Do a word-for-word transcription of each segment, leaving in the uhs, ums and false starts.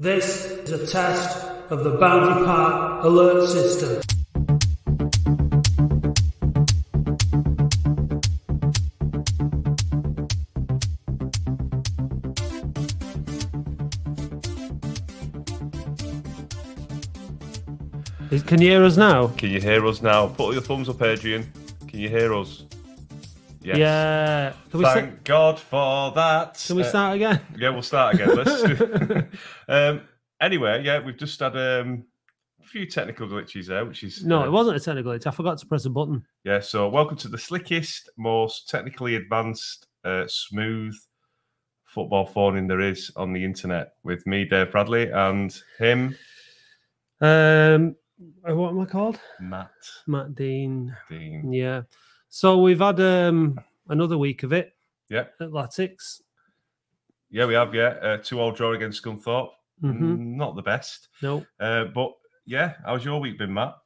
This is a test of the Boundary Park alert system. Can you hear us now? Can you hear us now? Put all your thumbs up, Adrian. Can you hear us? Yes. Yeah. Can we Thank st- God for that. Can we uh, start again? Yeah, we'll start again. Let's do um, anyway, yeah, we've just had um, a few technical glitches there, which is... No, uh, it wasn't a technical glitch. I forgot to press a button. Yeah, so welcome to the slickest, most technically advanced, uh, smooth football phone in there is on the internet with me, Dave Bradley, and him. Um... What am I called? Matt. Matt Dean. Dean. Yeah. So we've had um, another week of it. Yeah. At Latics. Yeah, we have. Yeah, uh, two all draw against Scunthorpe. Mm-hmm. Not the best. No. Uh, but yeah, how's your week been, Matt?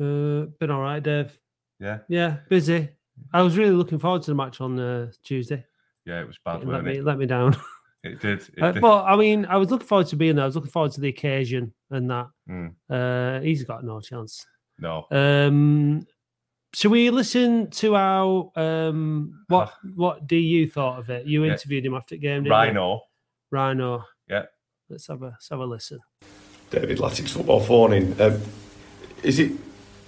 Uh, been all right, Dave. Yeah. Yeah, busy. I was really looking forward to the match on uh, Tuesday. Yeah, it was bad. It wasn't let me it? let me down. It did. It uh, did. But, I mean, I was looking forward to being there. I was looking forward to the occasion and that. Mm. Uh, he's got no chance. No. Um, should we listen to how... Um, what What do you thought of it? You interviewed yeah. him after the game, didn't Rhino. you? Rhino. Rhino. Yeah. Let's have a, let's have a listen. David, Latics Football Phone In. Um, is it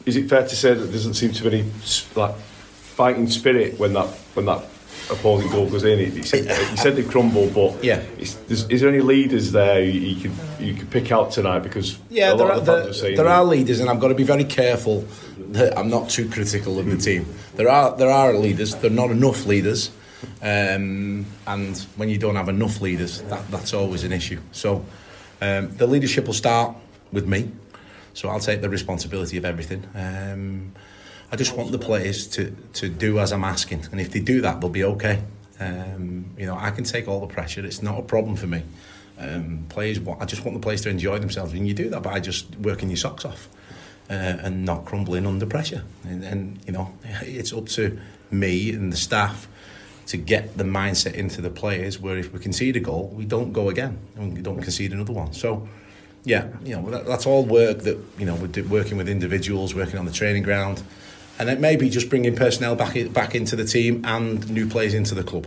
is it fair to say that there doesn't seem to be any like, fighting spirit when that when that... opposing goal goes in? He said, he said they crumble, but yeah, is, is there any leaders there you could you could pick out tonight? Because yeah, there are, the there, there are leaders, and I've got to be very careful that I'm not too critical of the team. There are there are leaders. There are not enough leaders, um, and when you don't have enough leaders, that, that's always an issue. So um, the leadership will start with me. So I'll take the responsibility of everything. Um, I just want the players to, to do as I'm asking, and if they do that, they'll be okay. Um, you know, I can take all the pressure; it's not a problem for me. Um, players, want, I just want the players to enjoy themselves, and you do that by just working your socks off uh, and not crumbling under pressure. And, and you know, it's up to me and the staff to get the mindset into the players where if we concede a goal, we don't go again, and we don't concede another one. So. Yeah, you know, that, that's all work that, you know, we're do, working with individuals, working on the training ground, and it may be just bringing personnel back back into the team and new players into the club.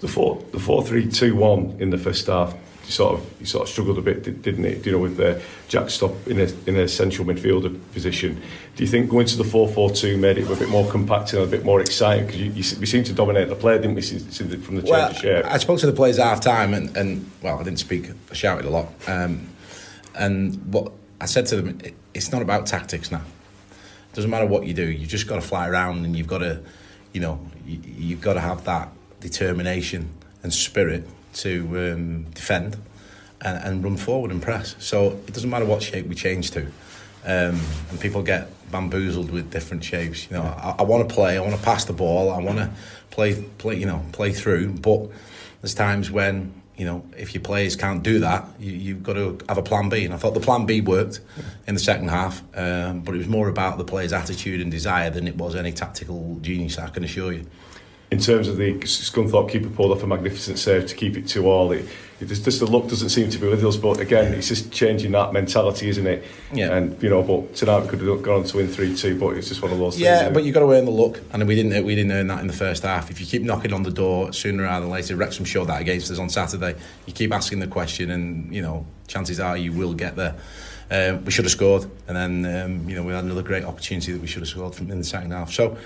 The four, the four, three, two, one in the first half, you sort of you sort of struggled a bit, didn't it? You know, with uh, Jack Stobbs in a in a central midfielder position. Do you think going to the four, four, two made it a bit more compact and a bit more exciting? Because you, you, we seemed to dominate the play, didn't we? From the change well, of shape. I spoke to the players half time, and, and well, I didn't speak. I shouted a lot. Um, And what I said to them, it's not about tactics now. It doesn't matter what you do. You've just got to fly around, and you've got to, you know, you've got to have that determination and spirit to um, defend and, and run forward and press. So it doesn't matter what shape we change to. Um, and people get bamboozled with different shapes. You know, I, I want to play. I want to pass the ball. I want to play, play, you know, play through. But there's times when. You know, if your players can't do that, you, you've got to have a plan B. And I thought the plan B worked in the second half, um, but it was more about the players' attitude and desire than it was any tactical genius, I can assure you. In terms of the Scunthorpe keeper pulled off a magnificent save to keep it two all, it, it just, just the luck doesn't seem to be with us. But again, yeah. It's just changing that mentality, isn't it? Yeah. And you know, but tonight we could have gone on to win three two, but it's just one of those. Yeah, things, but you've got to earn the luck, and we didn't we didn't earn that in the first half. If you keep knocking on the door sooner rather than later, Wrexham showed that against us on Saturday. You keep asking the question, and you know, chances are you will get there. Um, we should have scored, and then um, you know we had another great opportunity that we should have scored from in the second half. So.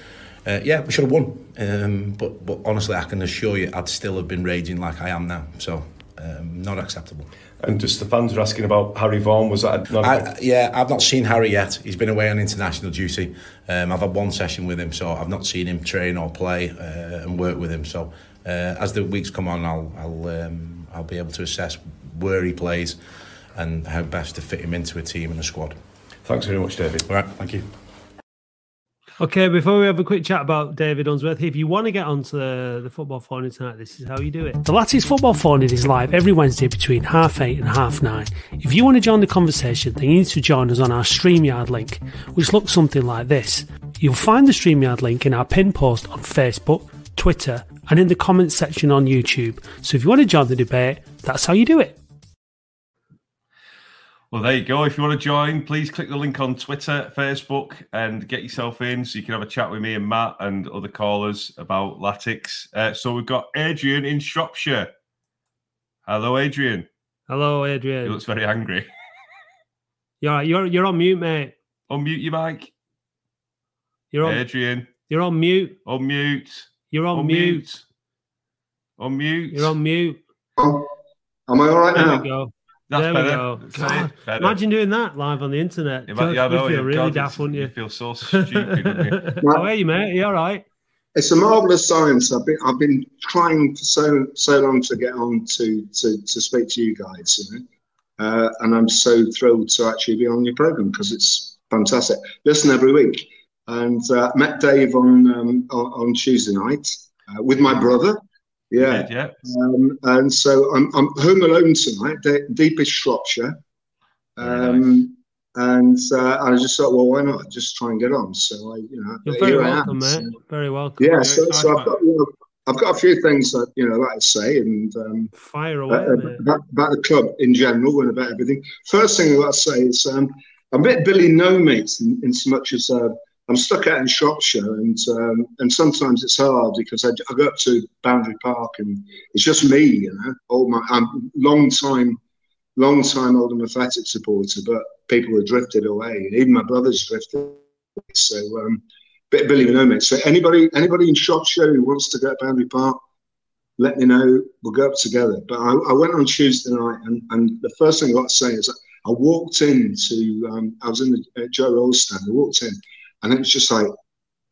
Uh, yeah, we should have won, um, but but honestly, I can assure you, I'd still have been raging like I am now. So, um, not acceptable. And just the fans were asking about Harry Vaughan. Was that? A, I, a... Yeah, I've not seen Harry yet. He's been away on international duty. Um, I've had one session with him, so I've not seen him train or play uh, and work with him. So, uh, as the weeks come on, I'll I'll um, I'll be able to assess where he plays and how best to fit him into a team and a squad. Thanks very much, David. All right, thank you. Okay, before we have a quick chat about David Unsworth, if you want to get onto the, the Football Phone In tonight, this is how you do it. The Latics Football Phone In is live every Wednesday between half eight and half nine. If you want to join the conversation, then you need to join us on our StreamYard link, which looks something like this. You'll find the StreamYard link in our pin post on Facebook, Twitter, and in the comments section on YouTube. So if you want to join the debate, that's how you do it. Well, there you go. If you want to join, please click the link on Twitter, Facebook, and get yourself in so you can have a chat with me and Matt and other callers about Latics. Uh, so we've got Adrian in Shropshire. Hello, Adrian. Hello, Adrian. He looks very angry. You're, you're, you're on mute, mate. Unmute your mic. You're on, Adrian. You're on mute. On mute. You're on, on mute. mute. On mute. You're on mute. Oh, am I all right there now? There we go. That's there better. We go. God, better. Imagine doing that live on the internet. You yeah, no, feel really God, daft, wouldn't you? You feel so stupid, wouldn't you? Right. How are you, mate? Are you all right? It's a marvellous science. I've been, I've been trying for so so long to get on to to, to speak to you guys, you know? uh, and I'm so thrilled to actually be on your programme because it's fantastic. Listen every week, and uh, met Dave on um, on Tuesday night uh, with my brother. Yeah, yeah. Um, and so I'm I'm home alone tonight, deep in Shropshire, um, nice. and uh, I just thought, well, why not just try and get on? So I, you know, you're very welcome, mate. So, very welcome. Yeah, so, so I've got you know, I've got a few things that you know, like I say, and um, fire away uh, about, about the club in general and about everything. First thing I got to say is um, I'm a bit Billy No Mates in, in so much as uh, I'm stuck out in Shropshire, and um, and sometimes it's hard because I, I go up to Boundary Park and it's just me, you know. All my I'm long time, long time Oldham Athletic supporter, but people have drifted away. Even my brother's drifted away. So um, bit of Billy No Mates. So anybody, anybody in Shropshire who wants to go to Boundary Park, let me know. We'll go up together. But I, I went on Tuesday night, and, and the first thing I got to say is I walked into um, I was in the uh, Joe Royle stand. I walked in. And it was just like,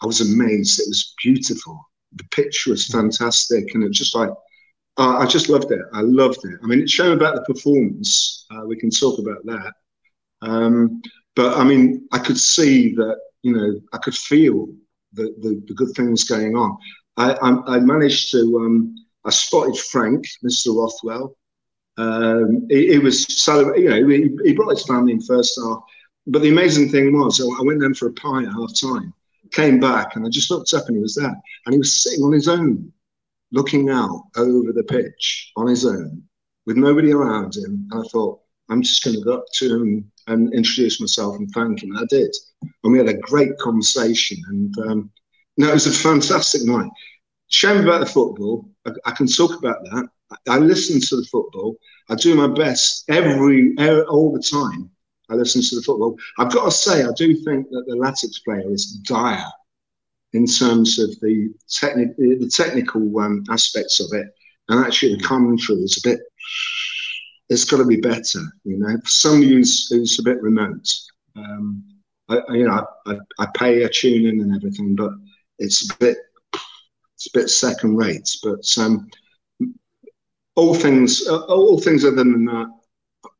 I was amazed. It was beautiful. The pitch was fantastic. And it was just like, uh, I just loved it. I loved it. I mean, it's shown about the performance. Uh, we can talk about that. Um, but I mean, I could see that, you know, I could feel the, the, the good things going on. I, I, I managed to, um, I spotted Frank, Mister Rothwell. Um, he, he was, you know, he, he brought his family in first half. But the amazing thing was, I went down for a pie at half time, came back, and I just looked up and he was there. And he was sitting on his own, looking out over the pitch on his own, with nobody around him. And I thought, I'm just going to go up to him and introduce myself and thank him. And I did. And we had a great conversation. And um, no, it was a fantastic night. Shame about the football. I, I can talk about that. I, I listen to the football. I do my best every, every all the time. I listen to the football. I've got to say, I do think that the Latics player is dire in terms of the, techni- the technical um, aspects of it. And actually, the commentary is a bit, it's got to be better, you know. For somebody who's, who's a bit remote, um, I, I, you know, I, I pay a tune in and everything, but it's a bit, it's a bit second rate. But um, all things, all things other than that,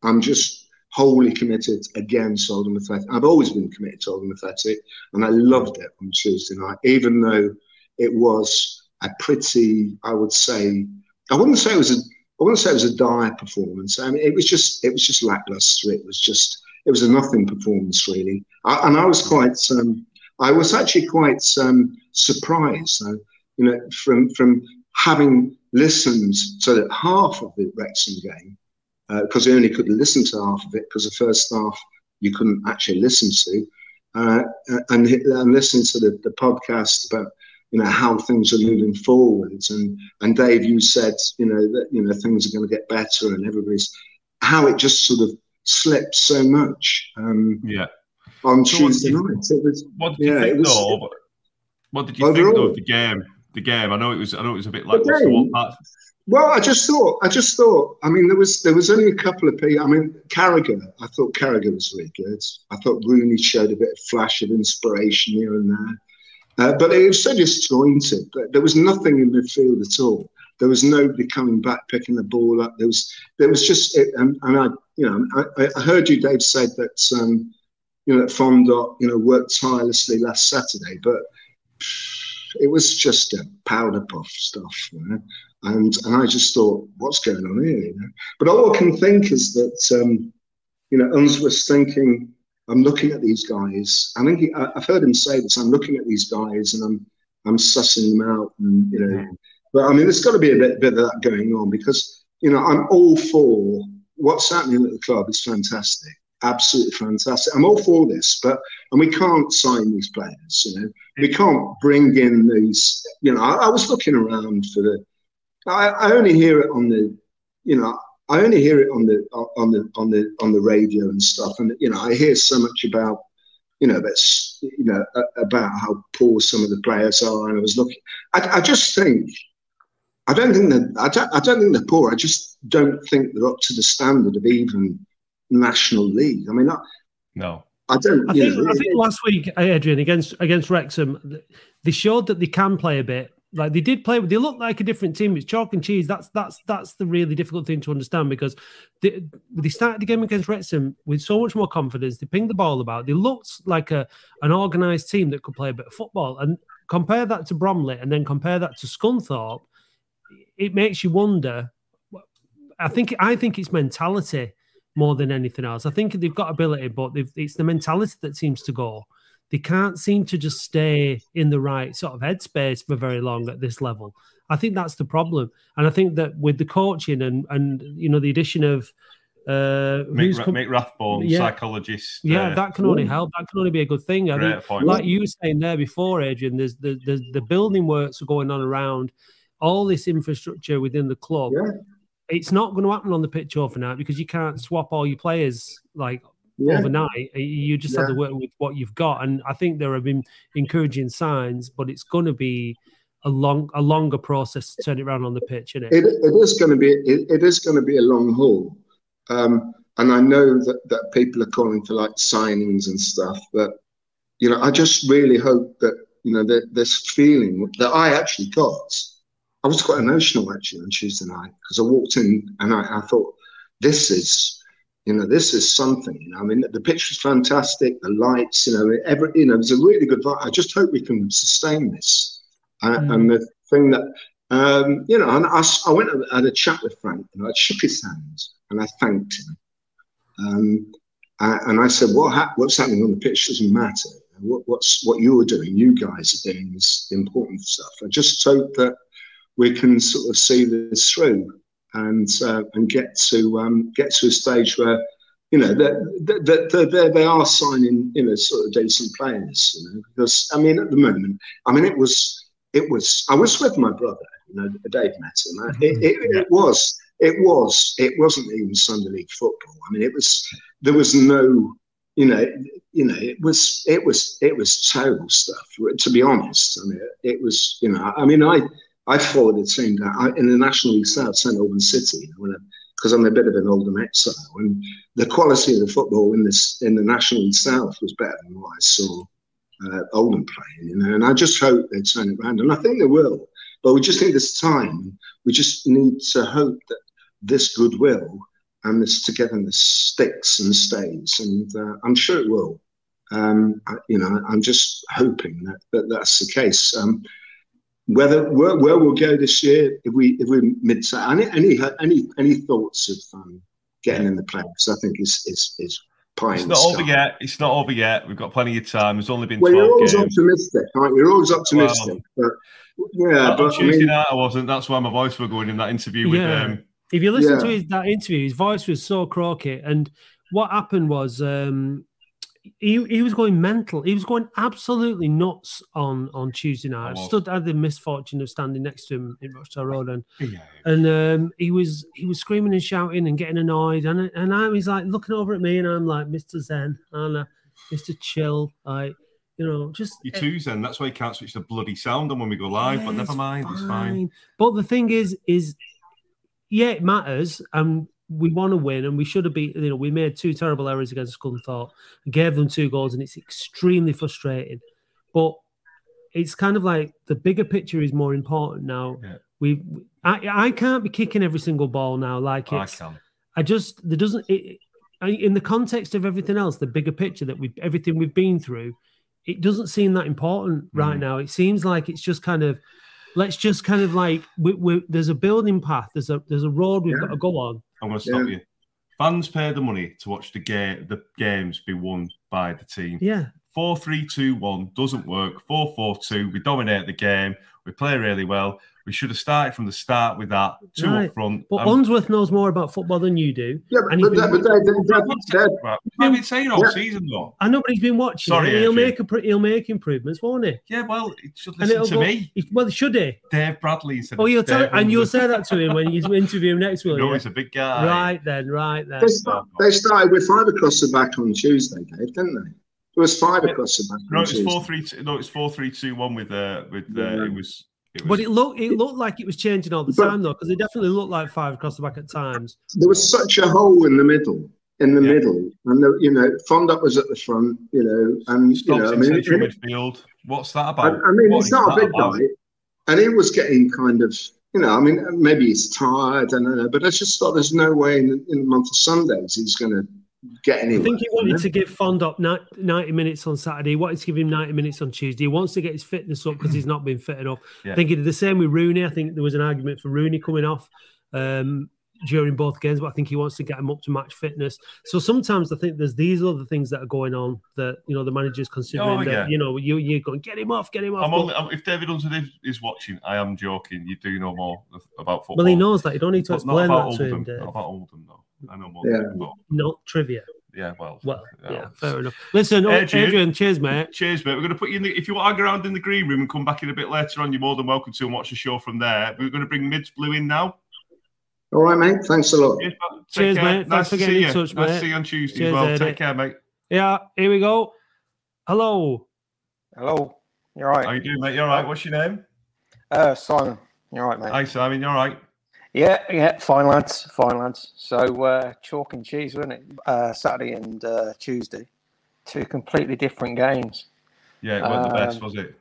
I'm just, wholly committed against Oldham Athletic. I've always been committed to Oldham Athletic, and I loved it on Tuesday night, even though it was a pretty, I would say, I wouldn't say it was a, I wouldn't say it was a dire performance. I mean, it was just, it was just lacklustre. It was just, it was a nothing performance really. I, and I was quite, um, I was actually quite um, surprised, uh, you know, from from having listened to that half of the Wrexham game. Because uh, you only could listen to half of it, because the first half you couldn't actually listen to, uh, and, and listen to the, the podcast about you know how things are moving forwards. And and Dave, you said you know that you know things are going to get better, and everybody's how it just sort of slipped so much. Um, yeah. On so Tuesday what did, night, it was. What did you yeah, think was, though? It, what did you overall, think though of the game? The game. I know it was. I know it was a bit like that. Well, I just thought, I just thought, I mean, there was there was only a couple of people. I mean, Carragher, I thought Carragher was really good. I thought Rooney showed a bit of flash of inspiration here and there. Uh, but it was so disjointed. There was nothing in midfield at all. There was nobody coming back, picking the ball up. There was there was just, it, and, and I, you know, I, I heard you, Dave, said that, um, you know, that Fondot, you know, worked tirelessly last Saturday, but it was just a powder puff stuff, you know. And and I just thought, what's going on here? You know? But all I can think is that, um, you know, Unsworth's thinking, I'm looking at these guys. I think he, I, I've heard him say this. I'm looking at these guys and I'm I'm sussing them out. And you know, yeah. But I mean, there's got to be a bit, bit of that going on because you know I'm all for what's happening at the club is fantastic. absolutely fantastic. I'm all for this, but and we can't sign these players. You know, we can't bring in these. You know, I, I was looking around for the. I, I only hear it on the. You know, I only hear it on the on the on the on the radio and stuff. And you know, I hear so much about. You know, that's you know about how poor some of the players are. And I was looking. I, I just think. I don't think that I don't, I don't think they're poor. I just don't think they're up to the standard of even National League. I mean, I, no, I don't. I think, know, I think last week, Adrian, against against Wrexham, they showed that they can play a bit. Like they did play, they looked like a different team. It's chalk and cheese. That's that's that's the really difficult thing to understand because they, they started the game against Wrexham with so much more confidence. They pinged the ball about. They looked like a an organised team that could play a bit of football. And compare that to Bromley, and then compare that to Scunthorpe. It makes you wonder. I think I think it's mentality more than anything else. I think they've got ability, but it's the mentality that seems to go. They can't seem to just stay in the right sort of headspace for very long at this level. I think that's the problem. And I think that with the coaching and, and you know, the addition of... Uh, Mick, Ra- come- Mick Rathbone, yeah. psychologist. Yeah, uh, that can only help. That can only be a good thing. I mean, like you were saying there before, Adrian, there's the, the, the building works are going on around... all this infrastructure within the club, yeah. It's not going to happen on the pitch overnight because you can't swap all your players like yeah. overnight. You just yeah. have to work with what you've got. And I think there have been encouraging signs, but it's going to be a long, a longer process to turn it around on the pitch, isn't it? It, it is going to be. It, it is going to be a long haul. Um, and I know that, that people are calling for like signings and stuff, but you know, I just really hope that you know that this feeling that I actually got. I was quite emotional actually on Tuesday night because I walked in and I, I thought, this is, you know, this is something. You know, I mean, the pitch was fantastic, the lights, you know, every, you know, it was a really good vibe. I just hope we can sustain this. Uh, mm. And the thing that, um, you know, and I, I went and had a chat with Frank and I shook his hand and I thanked him. Um, I, and I said, what ha- what's happening on the pitch doesn't matter. What, what's what you're doing, you guys are doing is important stuff. I just hope that we can sort of see this through and uh, and get to um, get to a stage where you know that that they are signing you know sort of decent players, you know, because I mean at the moment I mean it was it was I was with my brother, you know, Dave Matter, it, it, it was it was it wasn't even Sunday League football. I mean it was there was no you know you know it was it was it was terrible stuff to be honest. I mean it, it was you know I mean I. I followed the team down in the National League South, St Albans City, because I'm a bit of an Oldham exile. And the quality of the football in this in the National League South was better than what I saw uh, Oldham playing. You know, and I just hope they turn it around, and I think they will. But we just need this time. We just need to hope that this goodwill and this togetherness sticks and stays, and uh, I'm sure it will. Um, I, you know, I'm just hoping that, that that's the case. Um, Whether where, where we'll go this year, if we if we mid any any any any thoughts of um, getting in the playoffs, I think is is is pie in the sky. It's not over yet. It's not over yet. We've got plenty of time. There's only been. Well, twelve you're always games. Optimistic, aren't you? You're always optimistic. Well, but, yeah, but Tuesday I mean, night I wasn't. That's why my voice was going in that interview with yeah. um If you listen yeah. to his, that interview, his voice was so croaky, and what happened was. Um, He he was going mental. He was going absolutely nuts on, on Tuesday night. Oh. I stood, I had the misfortune of standing next to him in Rochdale Road, and yeah. and um, he was he was screaming and shouting and getting annoyed, and and I was like looking over at me, and I'm like Mister Zen, Anna, Mister Chill, like you know, just you're too Zen. That's why you can't switch the bloody sound on when we go live. Yeah, but never mind, fine. It's fine. But the thing is, is yeah, it matters. Um. We want to win, and we should have beat. You know, we made two terrible errors against Scunthorpe, gave them two goals, and it's extremely frustrating. But it's kind of like the bigger picture is more important now. Yeah. We, I, I can't be kicking every single ball now. Like it's, I can. I just there doesn't. It, in the context of everything else, the bigger picture that we everything we've been through, it doesn't seem that important mm. right now. It seems like it's just kind of. Let's just kind of like we, we, there's a building path, there's a there's a road we've yeah. got to go on. I'm going to stop yeah. you. Fans pay the money to watch the game. The games be won by the team. Yeah, four three two one doesn't work. four four two. We dominate the game. We We play really well. We should have started from the start with that, two right. up front. But um, Unsworth knows more about football than you do. Yeah, but, but, but, but, but they've been saying all yeah. season, though. I know, but he's been watching. Sorry, he'll make, a, he'll make improvements, won't he? Yeah, well, he should listen to go, me. He, well, should he? Dave Bradley instead oh, you'll tell, And you'll say that to him when you interview him next week. No, he's a big guy. Right then, right then. They, start, they started with five across the back on Tuesday, Dave, didn't they? It was five across the back. No, it's four three. Two, no, it's four three two one with uh with uh, yeah. it was. It was but it looked it looked like it was changing all the but, time though, because it definitely looked like five across the back at times. There was such a hole in the middle, in the yeah. middle, and the, you know, Fondop was at the front, you know, and Stops you know, I mean, it, midfield. What's that about? I, I mean, what it's not a big about? guy, and he was getting kind of, you know, I mean, maybe he's tired, I don't know, but I just thought there's no way in the, in the month of Sundays he's going to. Get anywhere, I think he wanted to give Fondop ninety minutes on Saturday. He wanted to give him ninety minutes on Tuesday. He wants to get his fitness up because he's not been fit enough. Yeah. I think he did the same with Rooney. I think there was an argument for Rooney coming off um, during both games, but I think he wants to get him up to match fitness. So sometimes I think there's these other things that are going on that, you know, the manager's considering. Oh, yeah. That, you know, you, you're going, get him off, get him off. I'm only, I'm, if David Unsworth is watching, I am joking. You do know more about football. Well, he knows that. You don't need to but explain that Oldham, to him, Dave. Not about Oldham, though. I know more. Yeah. But... Not trivia. Yeah, well. Well, yeah, yeah fair enough. Listen, Adrian, Adrian, cheers, mate. Cheers, mate. We're going to put you in the... If you want to hang around in the green room and come back in a bit later on, you're more than welcome to and watch the show from there. We're going to bring Mids Blue in now. All right, mate. Thanks a lot. Cheers, cheers mate. Nice Thanks to for getting in touch, mate. Nice to see you on Tuesday cheers, as well. Eddie. Take care, mate. Yeah, here we go. Hello. Hello. You all right? How you doing, mate? You all right? What's your name? Uh, Simon. You all right, mate? Hi, Simon. You all right? Yeah, yeah, fine lads, fine lads. So uh, chalk and cheese, wasn't it? Uh, Saturday and uh, Tuesday, two completely different games. Yeah, it wasn't um, the best, was it?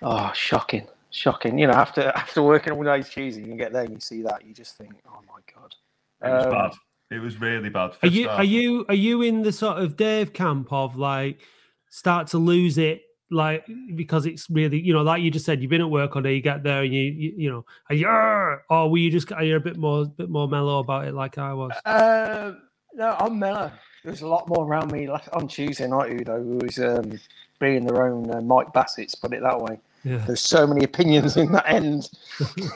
Oh, shocking, shocking. You know, after after working all day cheesy, you get there and you see that, you just think, oh my god, it was um, bad. It was really bad. Are you start. are you are you in the sort of Dave camp of like start to lose it? Like, because it's really, you know, like you just said, you've been at work all day, you get there and you, you, you know, are you, or were you just, are you a bit more, bit more mellow about it like I was? Uh, no, I'm mellow. There's a lot more around me on Tuesday night, Udo, who was um, being their own uh, Mike Bassett's, put it that way. Yeah. There's so many opinions in that end.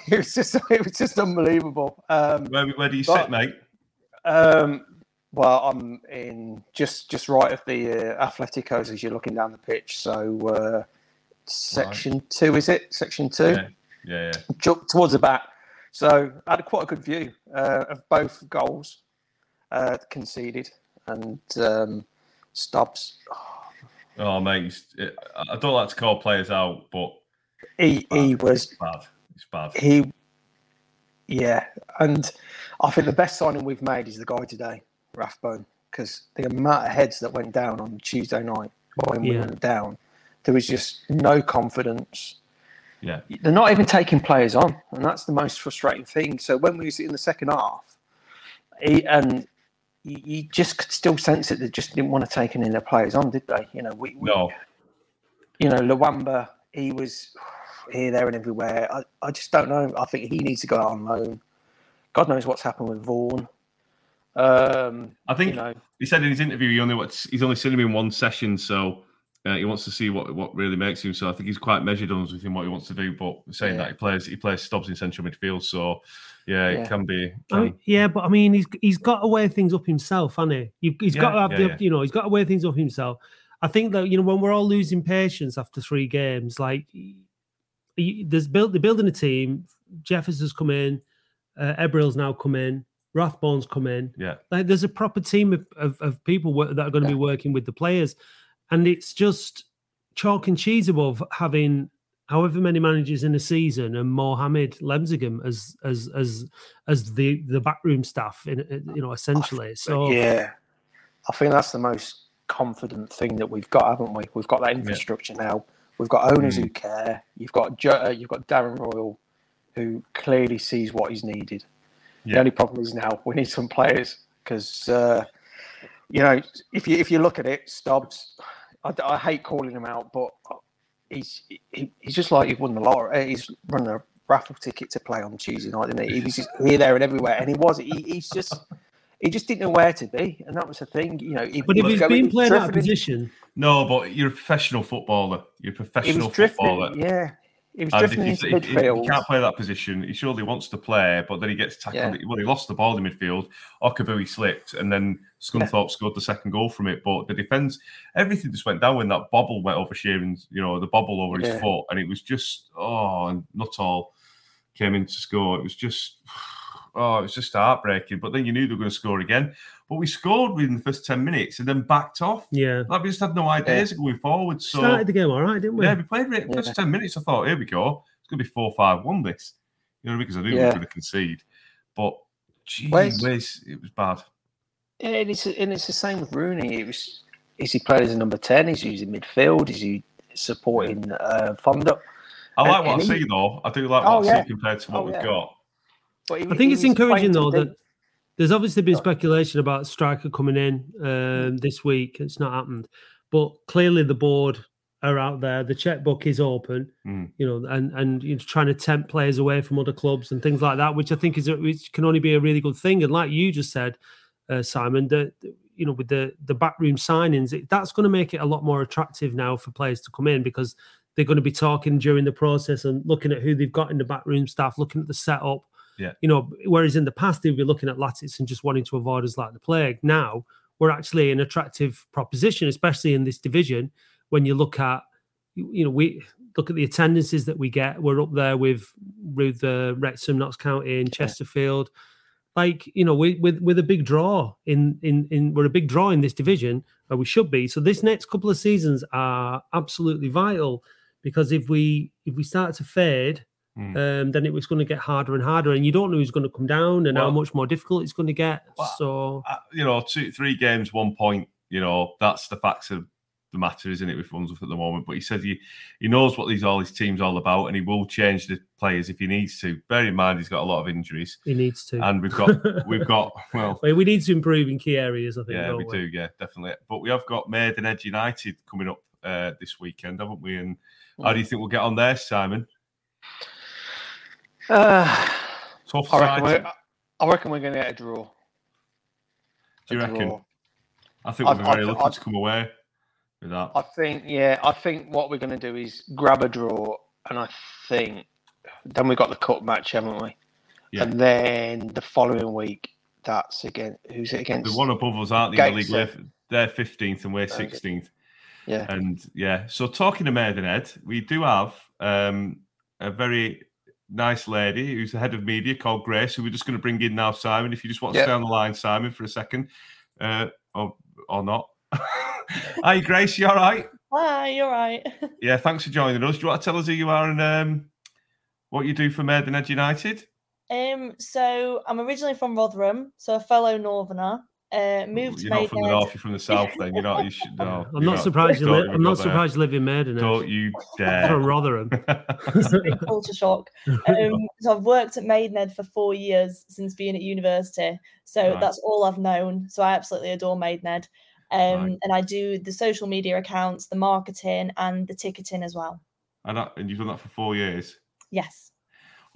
it was just, it was just unbelievable. Um, where, where do you but, sit, mate? Um, Well, I'm in just, just right of the uh, Atleticos as you're looking down the pitch. So, uh, section right. two, is it? Section two? Yeah, yeah. yeah. Jumped towards the back. So, I had quite a good view uh, of both goals uh, conceded and um, Stobbs. Oh, oh mate. It, I don't like to call players out, but. He, he was. It's bad. It's bad. He, yeah. And I think the best signing we've made is the guy today. Rathbone, because the amount of heads that went down on Tuesday night when yeah. we went down, there was just no confidence. Yeah, they're not even taking players on, and that's the most frustrating thing. So when we was in the second half, he, and you, you just could still sense that they just didn't want to take any of their players on, did they? You know, we, we no. You know, Luamba, he was here, there, and everywhere. I, I just don't know. I think he needs to go out on loan. God knows what's happened with Vaughan. Um, I think you know. he said in his interview he only wants, he's only seen him in one session, so uh, he wants to see what, what really makes him. So I think he's quite measured on within what he wants to do. But saying yeah. that he plays he plays Stobbs in central midfield, so yeah, yeah. it can be. Can... I mean, yeah, but I mean he's he's got to weigh things up himself, hasn't he? You've, he's yeah, got to have yeah, the, yeah. you know he's got to weigh things up himself. I think that you know when we're all losing patience after three games, like there's built they're building a team. Jefferson's come in, uh, Ebril's now come in. Rathbone's come in. Yeah, like, there's a proper team of, of, of people work, that are going to yeah. be working with the players, and it's just chalk and cheese above having however many managers in a season and Mohamed Lemzigam as as as as the, the backroom staff, in, you know, essentially. I, so yeah, I think that's the most confident thing that we've got, haven't we? We've got that infrastructure yeah. now. We've got owners mm. who care. You've got Joe, you've got Darren Royle, who clearly sees what is needed. Yeah. The only problem is now we need some players because, uh, you know, if you if you look at it, Stobbs, I, I hate calling him out, but he's he, he's just like he's won the lottery. He's run a raffle ticket to play on Tuesday night, didn't he? He was just here, there, and everywhere, and he was he, he's just he just didn't know where to be, and that was the thing, you know. He, but he if he's been playing out of position, no, but you're a professional footballer. You're a professional footballer. Yeah, He was drifting if, into if, midfield. If he can't play that position. He surely wants to play, but then he gets tackled. Yeah. Well, he lost the ball in midfield. Okabui slipped, and then Scunthorpe yeah. scored the second goal from it. But the defence, everything just went down when that bobble went over Sheeran's, you know, the bobble over yeah. his foot. And it was just, oh, and Nuttall came in to score. It was just... Oh, it was just heartbreaking. But then you knew they were going to score again. But we scored within the first ten minutes and then backed off. Yeah. Like, we just had no ideas yeah. going forward. So started the game all right, didn't we? Yeah, we played it yeah. first ten minutes. I thought, here we go. It's going to be four five one this. You know, because I knew yeah. we were going to concede. But, geez, whiz, it was bad. Yeah, and it's, and it's the same with Rooney. It was, is he played as a number ten? Is he using midfield? Is he supporting uh, Fonda? I like and, what and I see, he... though. I do like what oh, I see yeah. compared to what oh, we've yeah. got. But he, I think it's encouraging, though, do... that there's obviously been speculation about a striker coming in um, this week. It's not happened. But clearly the board are out there. The checkbook is open, mm. you know, and, and you're trying to tempt players away from other clubs and things like that, which I think is a, which can only be a really good thing. And like you just said, uh, Simon, that, you know, with the, the backroom signings, it, that's going to make it a lot more attractive now for players to come in because they're going to be talking during the process and looking at who they've got in the backroom staff, looking at the setup. Yeah, you know, whereas in the past they'd be looking at Latics and just wanting to avoid us like the plague. Now we're actually an attractive proposition, especially in this division. When you look at, you know, we look at the attendances that we get. We're up there with with the Wrexham, Notts County, and Chesterfield. Like, you know, we with with a big draw in in in we're a big draw in this division, or we should be. So this next couple of seasons are absolutely vital because if we if we start to fade. Mm. Um, then it was going to get harder and harder, and you don't know who's going to come down and well, how much more difficult it's going to get. Well, so, uh, you know, two, three games, one point. You know, that's the facts of the matter, isn't it? With Unsworth at the moment, but he said he he knows what these all his team's all about, and he will change the players if he needs to. Bear in mind, he's got a lot of injuries. He needs to, and we've got we've got well, we need to improve in key areas. I think, yeah, we, we do, yeah, definitely. But we have got Maidenhead United coming up uh, this weekend, haven't we? And mm. how do you think we'll get on there, Simon? Uh, Tough I, reckon we're, I reckon we're going to get a draw. Do you a reckon? Draw. I think we're very lucky to come away with that. I think, yeah, I think what we're going to do is grab a draw, and I think then we've got the cup match, haven't we? Yeah. And then the following week, that's again who's it against? The one above us, aren't they? In the league, they're, they're fifteenth and we're sixteenth. Yeah, and yeah. So talking to Maidenhead, we do have um, a very nice lady who's the head of media called Grace, who we're just going to bring in now, Simon. If you just want to yep. stay on the line, Simon, for a second, uh, or or not. Hi, Grace. You all right? Hi, you're right. Yeah, thanks for joining us. Do you want to tell us who you are and um, what you do for Maidenhead United? Um, so I'm originally from Rotherham, so a fellow Northerner. Uh, moved you're to not from the north, you're from the south. Then you're not. You should. No, I'm not, not surprised. You li- I'm not surprised you live in Maidenhead. Don't you dare! From Rotherham. Culture shock. Um, so I've worked at Maidenhead for four years since being at university. So right. that's all I've known. So I absolutely adore Maidenhead, um, right. and I do the social media accounts, the marketing, and the ticketing as well. And, that, and you've done that for four years. Yes.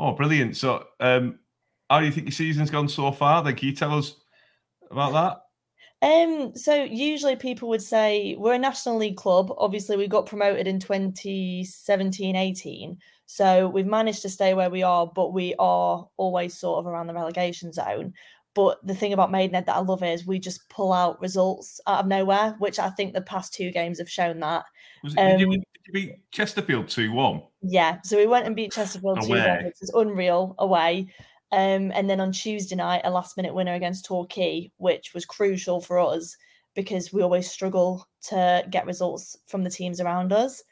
Oh, brilliant! So, um, how do you think your season's gone so far? Then can you tell us about that? Um, so usually people would say we're a National League club. Obviously, we got promoted in twenty seventeen eighteen. So we've managed to stay where we are, but we are always sort of around the relegation zone. But the thing about Maidenhead that I love is we just pull out results out of nowhere, which I think the past two games have shown that. Was it, um, did, you, did you beat Chesterfield two one? Yeah, so we went and beat Chesterfield two one, which is unreal, away. Um, and then on Tuesday night, a last-minute winner against Torquay, which was crucial for us because we always struggle to get results from the teams around us.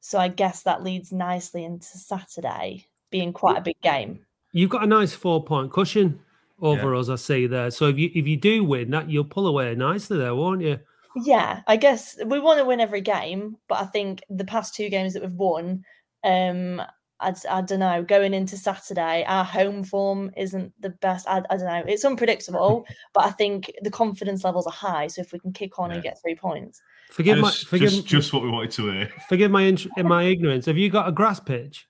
So I guess that leads nicely into Saturday, being quite a big game. You've got a nice four-point cushion over yeah. us, I see there. So if you if you do win that, you'll pull away nicely there, won't you? Yeah, I guess we want to win every game, but I think the past two games that we've won, um. I, I don't know, going into Saturday, our home form isn't the best. I, I don't know. It's unpredictable, but I think the confidence levels are high. So if we can kick on yeah. and get three points. Forgive my, just, forgive, just, just what we wanted to hear. Forgive my in, my ignorance. Have you got a grass pitch?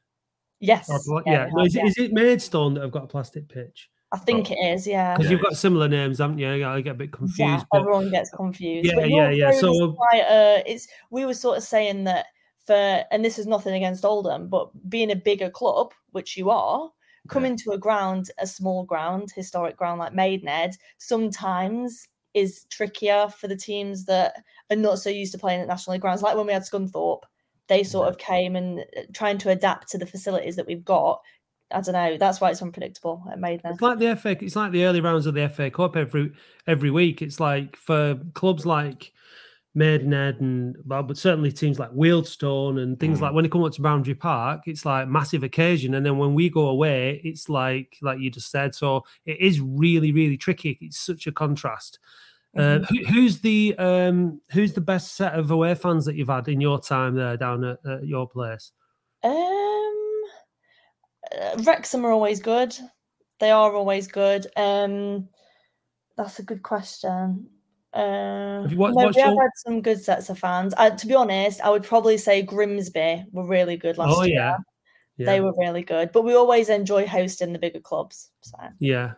Yes. Or, yeah. yeah. No, is, yeah. is it Maidstone that have got a plastic pitch? I think oh. it is, yeah. Because yeah. you've got similar names, haven't you? I get a bit confused. Yeah, but everyone gets confused. Yeah, but yeah, yeah. So quite, uh, it's we were sort of saying that for, and this is nothing against Oldham, but being a bigger club, which you are, coming to a ground, a small ground, historic ground like Maidenhead, sometimes is trickier for the teams that are not so used to playing at National League grounds. Like when we had Scunthorpe, they sort of came and trying to adapt to the facilities that we've got. I don't know. That's why it's unpredictable at Maidenhead. It's like the F A. It's like the early rounds of the F A Cup every every week. It's like for clubs like Maidenhead and but certainly teams like Wealdstone and things mm. like when they come up to Boundary Park, it's like massive occasion. And then when we go away, it's like like you just said. So it is really really tricky. It's such a contrast. Mm-hmm. Uh, who, who's the um, who's the best set of away fans that you've had in your time there down at, at your place? Um. Uh, Wrexham are always good. They are always good. Um, that's a good question. Uh, have you watched, no, watched we have all... had some good sets of fans. I, to be honest, I would probably say Grimsby were really good last oh, year. Yeah. Yeah. They were really good. But we always enjoy hosting the bigger clubs. So. Yeah.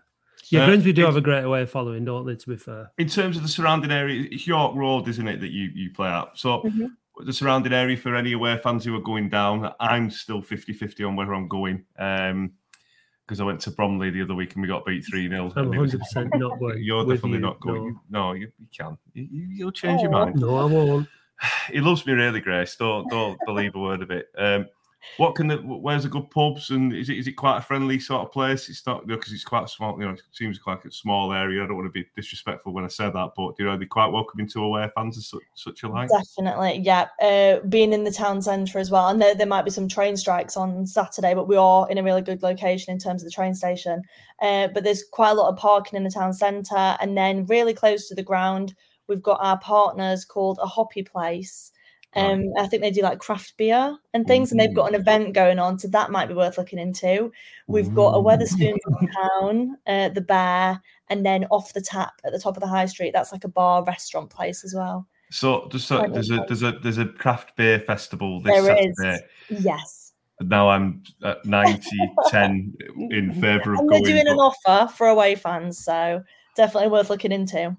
Yeah, uh, Grimsby do have a great away following, don't they, to be fair? In terms of the surrounding area, it's York Road, isn't it, that you, you play at? So... Mm-hmm. The surrounding area for any away fans who are going down, I'm still fifty-fifty on where I'm going um, because I went to Bromley the other week and we got beat three nil. I'm one hundred percent not going. You're definitely you, not going. No, no you, you can. You, you'll change oh, your mind. No, I won't. He loves me really, Grace. Don't don't believe a word of it. Um, what can the, where's the good pubs and is it is it quite a friendly sort of place? It's not because it's quite small. You know, it seems like a small area. I don't want to be disrespectful when I say that, but you know, they'd be quite welcoming to away fans and such, such a like. Definitely, yeah. Uh, being in the town centre as well, and there, there might be some train strikes on Saturday, but we are in a really good location in terms of the train station. Uh, but there's quite a lot of parking in the town centre, and then really close to the ground, we've got our partners called A Hoppy Place. Um, I think they do like craft beer and things, and they've got an event going on, so that might be worth looking into. We've got a Wetherspoons in town, uh, the Bear, and then Off the Tap at the top of the high street. That's like a bar restaurant place as well. So, just so there's a there's a there's a craft beer festival this Saturday. There is, yes. Now I'm at ninety ten in favour of and going. They're doing but... an offer for away fans, so definitely worth looking into.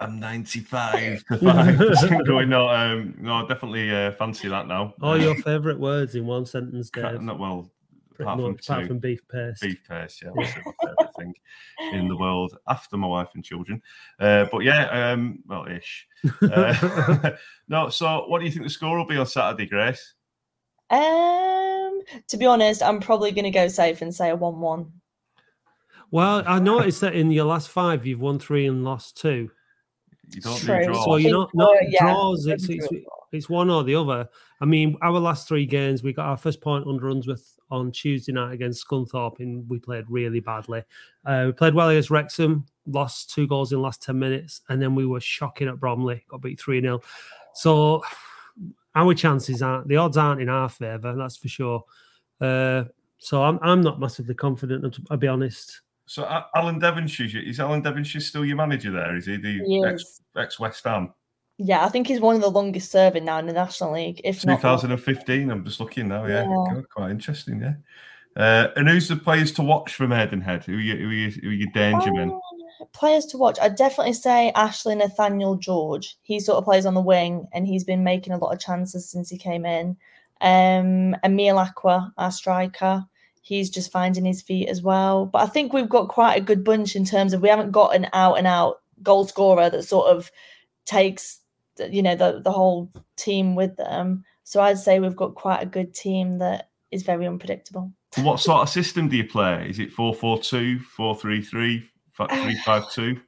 I'm ninety-five to five percent going. No, um, no, definitely uh, fancy that now. All your favourite words in one sentence, Dave. Not well, apart from, apart two, from beef paste. Beef paste, yeah, that's my favourite thing in the world after my wife and children. Uh, but yeah, um, well, ish. Uh, no, so what do you think the score will be on Saturday, Grace? Um, to be honest, I'm probably going to go safe and say a one-one. Well, I noticed that in your last five, you've won three and lost two. You don't do draws. So you're not, not yeah. draws. It's, it's it's one or the other. I mean, our last three games, we got our first point under Unsworth on Tuesday night against Scunthorpe, and we played really badly. Uh, we played well against Wrexham, lost two goals in the last ten minutes, and then we were shocking at Bromley, got beat three nil. So our chances aren't, the odds aren't in our favour, that's for sure. Uh, so I'm I'm not massively confident, I'll be honest. So Alan Devonshire, is Alan Devonshire still your manager there? Is he the he ex, ex-West Ham? Yeah, I think he's one of the longest serving now in the National League. If twenty fifteen, not... I'm just looking now, yeah. yeah. God, quite interesting, yeah. Uh, and who's the players to watch from Maidenhead? Who are you, who are you, who are you danger men? Um, players to watch, I'd definitely say Ashley Nathaniel George. He sort of plays on the wing and he's been making a lot of chances since he came in. Um, Emil Aqua, our striker. He's just finding his feet as well. But I think we've got quite a good bunch in terms of we haven't got an out-and-out goal scorer that sort of takes, you know, the, the whole team with them. So I'd say we've got quite a good team that is very unpredictable. What sort of system do you play? Is it four four two, four three three, three five two?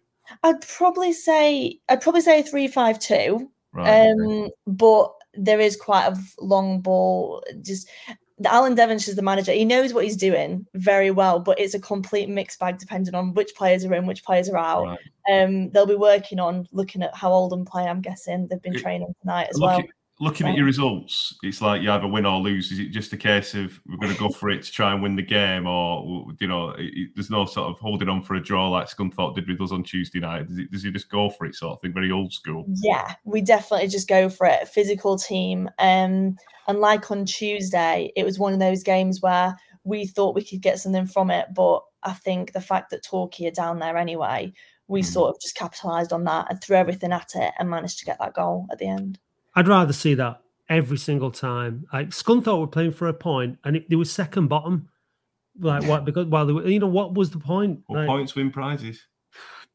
I'd probably say I'd probably say three five two. Right. Um, but there is quite a long ball, just... Alan Devonshire's the manager. He knows what he's doing very well, but it's a complete mixed bag depending on which players are in, which players are out. Right. Um, they'll be working on looking at how Oldham play, I'm guessing. They've been it, training tonight as look well. At, looking so. At your results, it's like you either win or lose. Is it just a case of we're going to go for it to try and win the game, or you know, it, there's no sort of holding on for a draw like Scunthorpe did with us on Tuesday night? Does he, does he just go for it sort of thing? Very old school. Yeah, we definitely just go for it. Physical team. Um, And like on Tuesday, it was one of those games where we thought we could get something from it. But I think the fact that Torquay are down there anyway, we sort of just capitalised on that and threw everything at it and managed to get that goal at the end. I'd rather see that every single time. Like Scunthorpe were playing for a point, and it, they were second bottom. Like yeah. what? Because while well, they were, you know, what was the point? Well, like, points win prizes.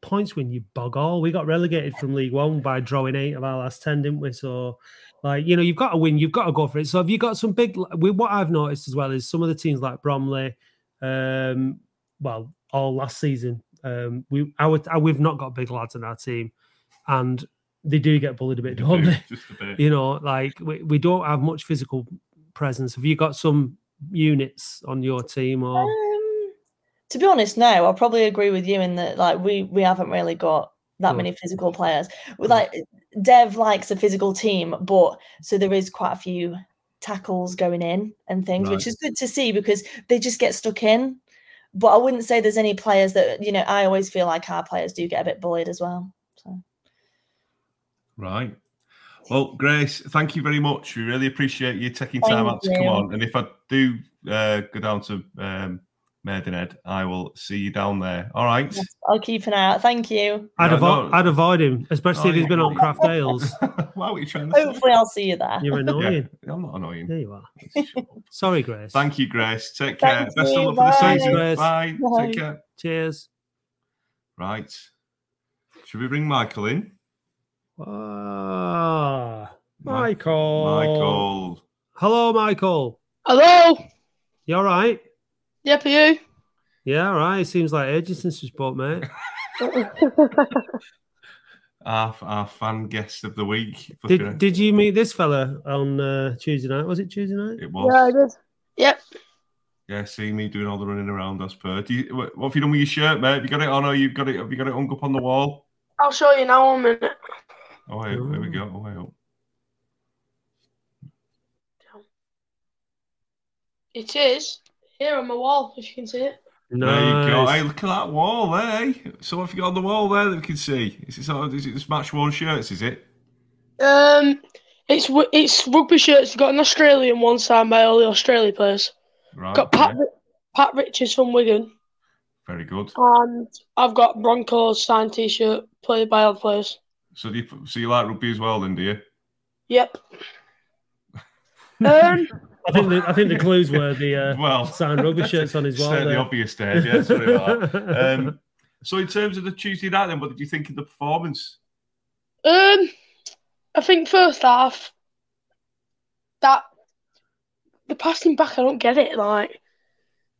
Points win you bog all. We got relegated from League One by drawing eight of our last ten, didn't we? So, like, you know, you've got to win. You've got to go for it. So, have you got some big? We, what I've noticed as well is some of the teams like Bromley, um, well, all last season, um, we our, our, we've not got big lads in our team, and they do get bullied a bit, don't they? Just a bit. You know, like we, we don't have much physical presence. Have you got some units on your team? Or um, to be honest, no. I probably agree with you in that, like, we we haven't really got that oh. many physical players. Oh. Like Dev likes a physical team, but so there is quite a few tackles going in and things, right. which is good to see because they just get stuck in. But I wouldn't say there's any players that, you know, I always feel like our players do get a bit bullied as well. So. Right. Well, Grace, thank you very much. We really appreciate you taking time thank out to you. Come on. And if I do uh, go down to um, Maidenhead, I will see you down there. All right. Yes, I'll keep an eye out. Thank you. I'd, no, avo- no. I'd avoid him, especially oh, if he's yeah. been on Craft Ales. Why were you trying to Hopefully say? I'll see you there. You're annoying. Yeah, I'm not annoying. There you are. Sorry, Grace. Thank you, Grace. Take care. Thank Best you. of luck Bye. for the season. Bye. Bye. Bye. Take care. Cheers. Right. Should we bring Michael in? Ah, Michael. Michael. Hello, Michael. Hello. You all right? Yep, are you? Yeah, all right. Seems like ages since we spoke, mate. our, our fan guest of the week. Did, did you meet this fella on uh, Tuesday night? Was it Tuesday night? It was. Yeah, I did. Yep. Yeah, see me doing all the running around, as per. Do you, what, what have you done with your shirt, mate? Have you got it on or you've got it, have you got it hung up on the wall? I'll show you now in a minute. Oh, wait, there we go. Oh, wait, oh. It is here on my wall, if you can see it. Nice. There you go. Hey, look at that wall there. So what have you got on the wall there that we can see? Is it, sort of, is it just match-worn shirts, is it? Um, It's it's rugby shirts. We've got an Australian one signed by all the Australia players. Right. Got Pat, yeah. Pat Richards from Wigan. Very good. And I've got Broncos signed T-shirt played by all the players. So do you, so you like rugby as well, then, do you? Yep. um, I think the, I think the clues were the uh, well, signed rugby shirts on his wall. Certainly obvious there, yeah. Sorry about that. Um, so in terms of the Tuesday night, then, what did you think of the performance? Um, I think first half, that the passing back, I don't get it. Like,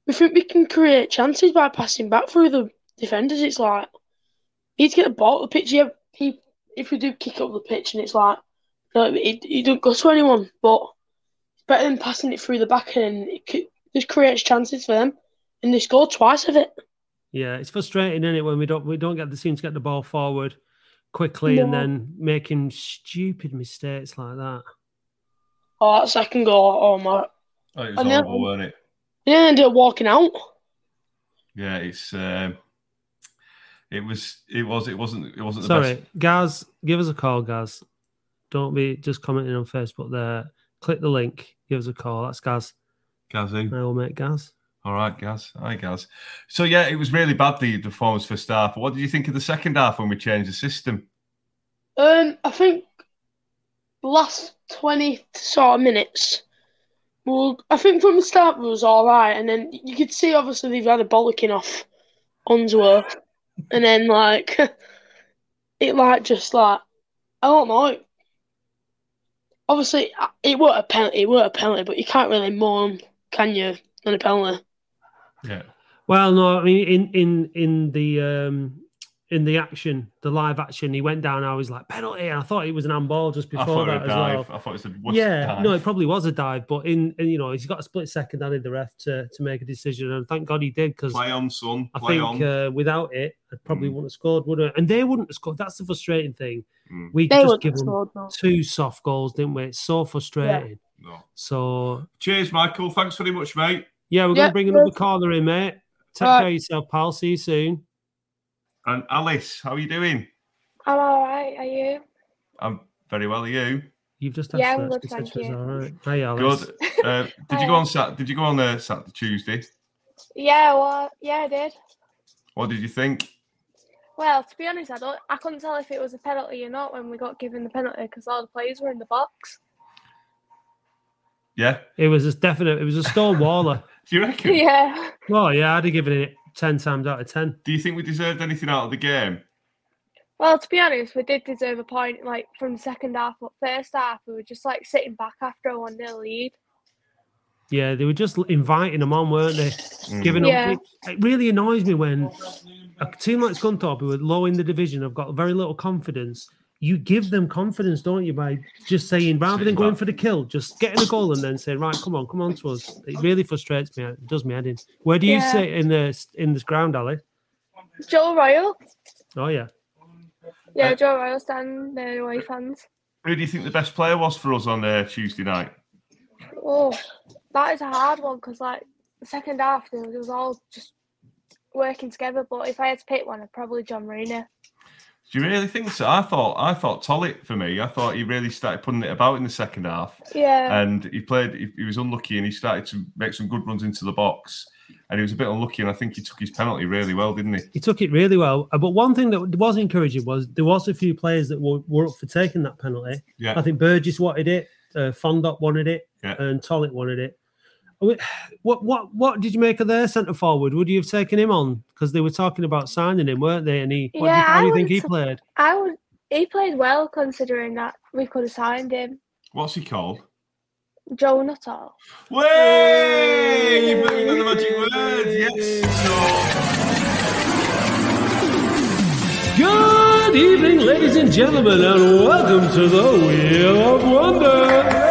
we think we can create chances by passing back through the defenders. It's like, you need to get the ball to the pitch. You have, he, If we do kick up the pitch and it's like, you know, it, it don't go to anyone, but it's better than passing it through the back and it could, just creates chances for them, and they score twice of it. Yeah, it's frustrating, isn't it, when we don't we don't get the seem to get the ball forward quickly no. and then making stupid mistakes like that. Oh, that second goal! Oh my! Oh, it was and horrible, weren't it? Yeah, ended up walking out. Yeah, it's. Uh... It was. It was. It wasn't. It wasn't. The Sorry, best. Gaz. Give us a call, Gaz. Don't be just commenting on Facebook there. Click the link. Give us a call. That's Gaz. Gaz. I will make Gaz. All right, Gaz. Hi, Gaz. So yeah, it was really bad the performance first half. What did you think of the second half when we changed the system? Um, I think last twenty sort of minutes. Well, I think from the start it was all right, and then you could see obviously they've had a bollocking off Unsworth. And then, like, it, like, just, like, I don't know. Obviously, it weren't a penalty, it weren't a penalty, but you can't really mourn, can you, on a penalty? Yeah. Well, no, I mean, in in, in the um, in the action, the live action, he went down, I was like, penalty, and I thought it was an handball just before that as well. I thought it was a yeah, dive. No, it probably was a dive, but, in, in you know, he's got a split second, added the ref to, to make a decision, and thank God he did, because play on, son, play I think on. Uh, without it, I probably mm. wouldn't have scored, would I? And they wouldn't have scored. That's the frustrating thing. Mm. We they just give them scored, no. two soft goals, didn't we? It's so frustrating. Yeah. No. So cheers, Michael. Thanks very much, mate. Yeah, we're yeah, going to bring another yeah. caller in, mate. Take right. care of yourself, pal. See you soon. And Alice, how are you doing? I'm all right. Are you? I'm very well. Are you? You've just yeah, I'm good. Thank you. All right. Hey, Alice. Good. Uh, did you go on Sat? Did you go on uh, Saturday, Tuesday? Yeah. Well, yeah, I did. What did you think? Well, to be honest, I don't. I couldn't tell if it was a penalty or not when we got given the penalty because all the players were in the box. Yeah. It was a definite, it was a stone waller. Do you reckon? Yeah. Well, yeah, I'd have given it ten times out of ten. Do you think we deserved anything out of the game? Well, to be honest, we did deserve a point. Like, from the second half, but first half, we were just, like, sitting back after a one nil lead. Yeah, they were just inviting them on, weren't they? Mm. Giving yeah. up. It, it really annoys me when a team like Scunthorpe, who are low in the division, have got very little confidence. You give them confidence, don't you, by just saying, rather than going for the kill, just getting a goal and then saying, right, come on, come on to us. It really frustrates me. It does me head in. Where do you yeah. sit in the in this ground, Ali? Joe Royle. Oh, yeah. Yeah, uh, Joe Royle stand the away fans. Who do you think the best player was for us on uh, Tuesday night? Oh, that is a hard one because, like, the second half, it was all just working together. But if I had to pick one, I'd probably John Marina. Do you really think so? I thought I thought Tollin for me. I thought he really started putting it about in the second half. Yeah. And he played. He, he was unlucky, and he started to make some good runs into the box. And he was a bit unlucky, and I think he took his penalty really well, didn't he? He took it really well. But one thing that was encouraging was there was a few players that were, were up for taking that penalty. Yeah. I think Burgess wanted it. Uh, Fondop wanted it. Yeah. And Tollin wanted it. What what what did you make of their centre forward? Would you have taken him on? Because they were talking about signing him, weren't they? And he, yeah, what do you, how do you think he played? I would. He played well considering that we could have signed him. What's he called? Joe Nuttall. Way! You're putting on the magic words. Yes. Good evening, ladies and gentlemen, and welcome to the Wheel of Wonder.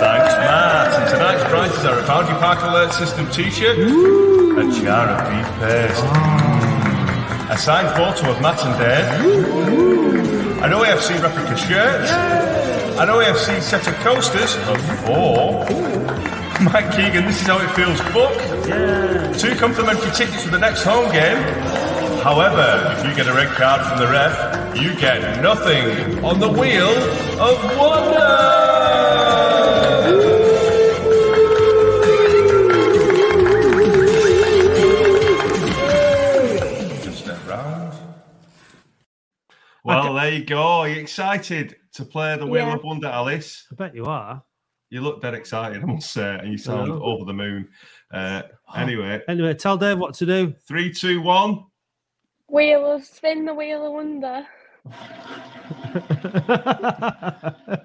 Thanks, Matt. And tonight's prizes are a Boundary Park Alert System T-shirt, ooh, a jar of beef paste, oh, a signed photo of Matt and Dave, ooh, an O A F C replica shirt, yay, an O A F C set of coasters of four, ooh, Mike Keegan, This Is How It Feels book, yeah, two complimentary tickets for the next home game. However, if you get a red card from the ref, you get nothing on the Wheel of Wonder. Well, there you go. Are you excited to play the Wheel yeah. of Wonder, Alice? I bet you are. You look dead excited, I must say, and you sound oh. over the moon. Uh, anyway. Anyway, tell Dave what to do. Three, two, one. Wheel of spin the Wheel of Wonder.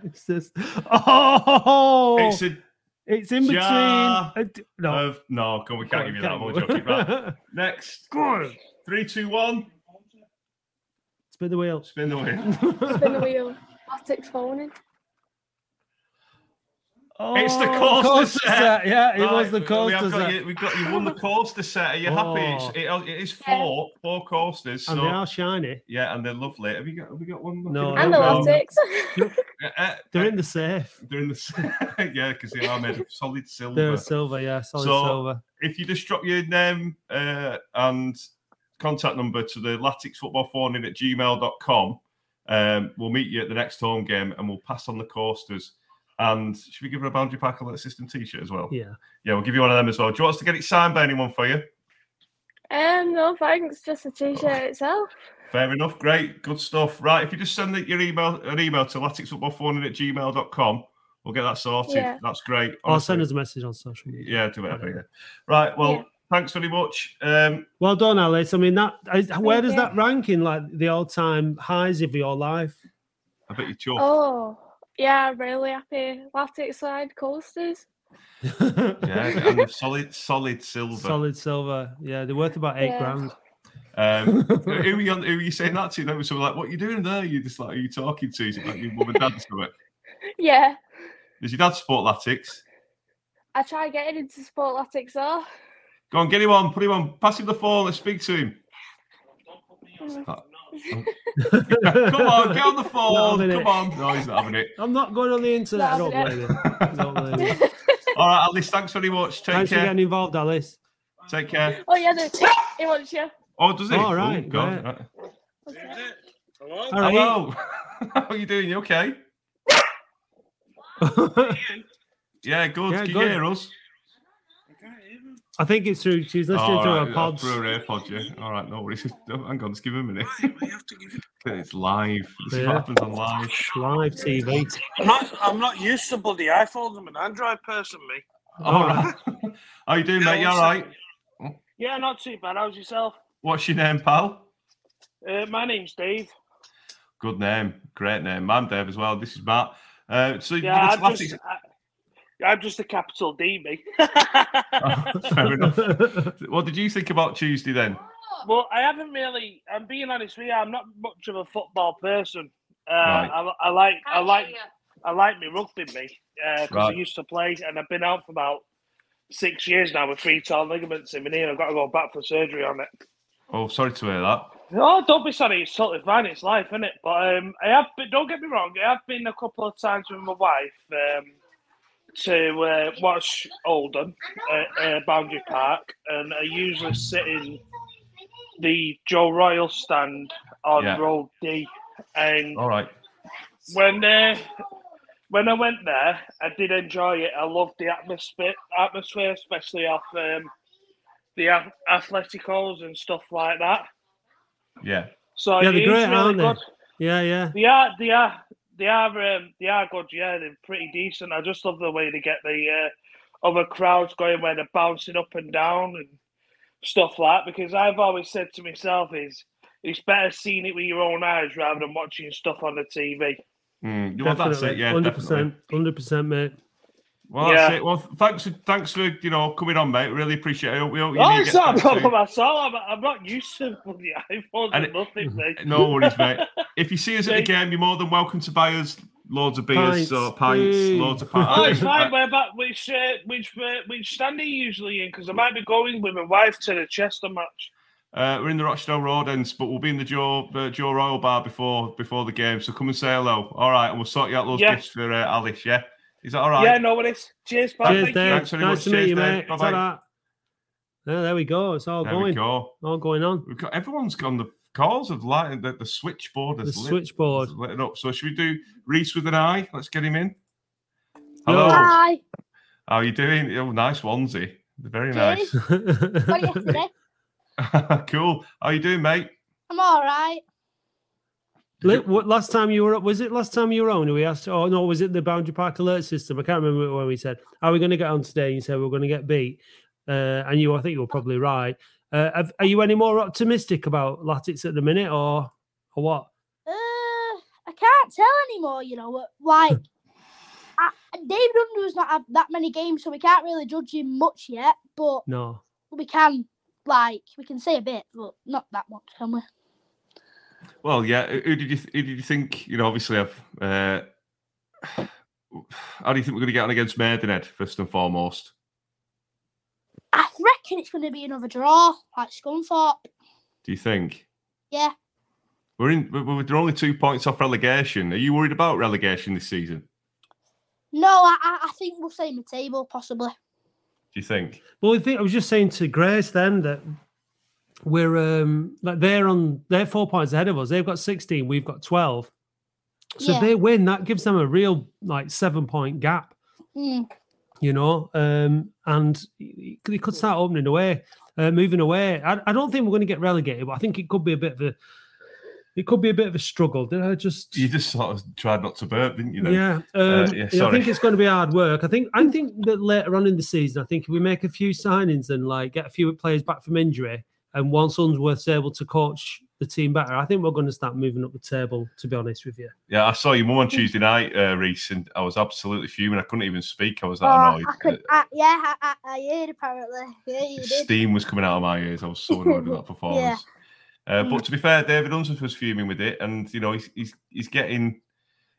It's just, oh! It's a It's in between. A, no. Of, no, come on, we can't give you that. I'm only joking. Right. Next. Go on. Three, two, one. Spin the wheel. Spin the wheel. Spin the wheel. Latics Phone In. Oh, it's the coaster, coaster set. set. Yeah, it right, was the coaster we set. You, we've got you won the coaster set. Are you oh. happy? It's, it, it is four, four coasters. So, and they are shiny. Yeah, and they're lovely. Have you got? Have we got one? No. And the Latics. They're in the safe. They're in the safe. Yeah, because they are made of solid silver. They're silver. Yeah, solid so silver. If you just drop your name uh, and contact number to the Latics Football Phone In at gmail dot com. Um, we'll meet you at the next home game and we'll pass on the coasters. And should we give her a Boundary Park Alert System T-shirt as well? Yeah. Yeah, we'll give you one of them as well. Do you want us to get it signed by anyone for you? Um, no, thanks. Just a T-shirt oh. itself. Fair enough. Great. Good stuff. Right, if you just send your email, an email to laticsfootballphonein at gmail dot com, we'll get that sorted. Yeah. That's great. I'll send us a message on social media. Yeah, do whatever. Yeah. Right, well... Yeah. Thanks very much. Um, well done, Alice. I mean, that is, where does that rank in, like, the all-time highs of your life? I bet you're chuffed. Oh, yeah, I'm really happy. Latics side coasters. Yeah, and solid, solid silver. Solid silver. Yeah, they're worth about eight yeah. grand. Um, who, were you, who were you saying that to? They were sort of like, what are you doing there? You're just like, who are you talking to? Is it like your mum and dad's to it? Yeah. Does your dad support Latics? I try getting him to support Latics, though. Go on, get him on, put him on, pass him the phone, let's speak to him. Don't put me on. Come on, get on the phone, come on. No, he's not having it. I'm not going on the internet. I don't blame him. All right, Alice, thanks very much. Take thanks care. Thanks for getting involved, Alice. Take care. Oh, yeah, no, he wants you. Oh, does he? All oh, right. Go on. Right. Okay. Hello. Hello. How are you doing? You okay? Yeah, good. Yeah, Can good. you hear us? I think it's through. She's listening oh, through right. her pods. Through her AirPod, yeah. All right, no worries. Hang on, just give her a minute. It's live. This yeah. is what happens on live. Live T V. I'm not, I'm not used to bloody iPhones. I'm an Android person, me. All right. How you doing, mate? You all right? Yeah, not too bad. How's yourself? What's your name, pal? Uh, my name's Dave. Good name. Great name. I'm Dave as well. This is Matt. Uh, so yeah, I'm Latics... just, I, I'm just a capital D, mate. Oh, fair enough. What did you think about Tuesday then? Well, I haven't really... I'm being honest with you, I'm not much of a football person. Uh, right. I, I like... I like... I like my rugby, mate, because uh, right. I used to play, and I've been out for about six years now with three torn ligaments in my knee, and I've got to go back for surgery on it. Oh, sorry to hear that. No, don't be sorry. It's totally fine. It's life, isn't it? But um, I have been, don't get me wrong, I have been a couple of times with my wife um, to uh, watch Oldham at uh, Boundary Park, and I usually sit in the Joe Royle stand on yeah. Road D. And all right. When... Uh, When I went there, I did enjoy it. I loved the atmosphere, atmosphere especially off um, the a- athleticals and stuff like that. Yeah. So yeah, they're great, really aren't good. They? Yeah, yeah. They are, they are, they are, um, they are good. Yeah, they're pretty decent. I just love the way they get the uh, other crowds going, where they're bouncing up and down and stuff like that. Because I've always said to myself, is it's better seeing it with your own eyes rather than watching stuff on the T V. Mm, well, that's it, yeah, one hundred percent, one hundred percent, mate. Well, that's yeah. it. Well, thanks, thanks for you know coming on, mate. Really appreciate it. We hope you oh, it's not a problem at all. I'm, I'm not used to bloody iPhones and, and nothing, mate. No worries, mate. If you see us at the game, you're more than welcome to buy us loads of beers, pints, or pints, mm. loads of pints. Oh, it's fine. We're back. Which, uh, which, uh, which stand are you usually in? Because I might be going with my wife to the Chester match. Uh, we're in the Rochdale Road ends, but we'll be in the Joe uh, Joe Royle bar before before the game. So come and say hello. All right, and we'll sort you out those yeah. gifts for uh, Alice. Yeah, is that all right? Yeah, no worries. Cheers, pal. Cheers, Dave. Thanks very nice much. To Cheers, meet you, mate. Bye bye. Yeah, there we go. It's all there going. We go. All going on. We've got everyone's gone. The calls of light. The, the switchboard is the lit, switchboard is lit up. So should we do Reese with an eye? Let's get him in. Hello. Hi. How are you doing? Oh, nice onesie. Very nice. Got it yesterday. Cool. How you doing, mate? I'm all right. Did what, last time you were up, was it last time you were on? We asked, oh no, was it the Boundary Park alert system? I can't remember when we said, are we going to get on today? And you said, we're going to get beat. Uh, and you, I think you were probably right. Uh, have, are you any more optimistic about Latics at the minute or, or what? Uh, I can't tell anymore, you know. Like, I, David Unsworth's not had that many games, so we can't really judge him much yet, but no, we can. Like, we can say a bit, but not that much, can we? Well, yeah. Who did you th- who did you think? You know, obviously, I've. Uh, how do you think we're going to get on against Maidenhead first and foremost? I reckon it's going to be another draw, like Scunthorpe. Do you think? Yeah. We're in. We're, we're only two points off relegation. Are you worried about relegation this season? No, I, I think we'll stay in the table possibly. You think? Well, I think I was just saying to Grace then that we're um, like they're on they're four points ahead of us. They've got sixteen, we've got twelve. So yeah. if they win, that gives them a real like seven point gap. Mm. You know, um, and they could start opening away, uh, moving away. I, I don't think we're going to get relegated, but I think it could be a bit of a it could be a bit of a struggle. Did I just You just sort of tried not to burp, didn't you? Then? Yeah. Um, uh, yeah sorry. I think it's going to be hard work. I think I think that later on in the season, I think if we make a few signings and like get a few players back from injury, and once Unsworth's able to coach the team better, I think we're going to start moving up the table, to be honest with you. Yeah, I saw your mum on Tuesday night, uh, Reese, and I was absolutely fuming. I couldn't even speak. I was that oh, annoyed. I could, I, yeah, I, I, I heard apparently. Yeah, you did. Steam was coming out of my ears. I was so annoyed with that performance. Yeah. Uh, but to be fair, David Unsworth was fuming with it, and you know he's he's he's getting,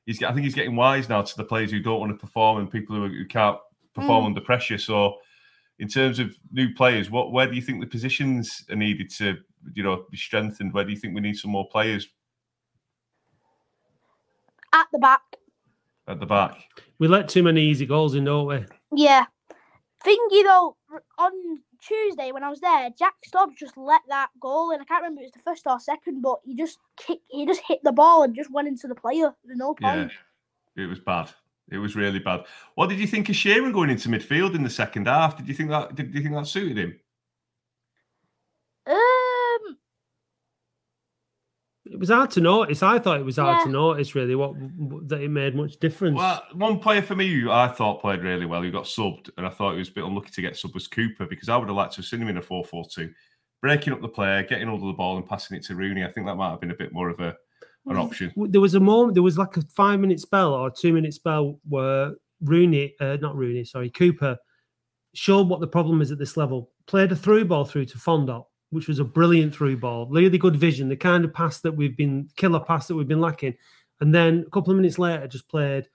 he's I think he's getting wise now to the players who don't want to perform and people who, who can't perform mm. under pressure. So, in terms of new players, what where do you think the positions are needed to you know be strengthened? Where do you think we need some more players? At the back. At the back. We let too many easy goals in, don't we? Yeah. Thingy though, on Tuesday when I was there, Jack Stobbs just let that goal in. I can't remember if it was the first or second, but he just kicked, he just hit the ball and just went into the player. There's no point. Yeah, it was bad. It was really bad. What did you think of Sheeran going into midfield in the second half? Did you think that? Did you think that suited him? Um, It was hard to notice. I thought it was hard yeah. to notice, really, what, what that it made much difference. Well, one player for me who I thought played really well, who got subbed, and I thought he was a bit unlucky to get subbed, was Cooper, because I would have liked to have seen him in a four four two, breaking up the player, getting hold of the ball and passing it to Rooney. I think that might have been a bit more of a an option. There was a moment, there was like a five-minute spell or a two-minute spell where Rooney, uh, not Rooney, sorry, Cooper, showed what the problem is at this level, played a through ball through to Fondop, which was a brilliant through ball, really good vision, the kind of pass that we've been, killer pass that we've been lacking. And then a couple of minutes later, just played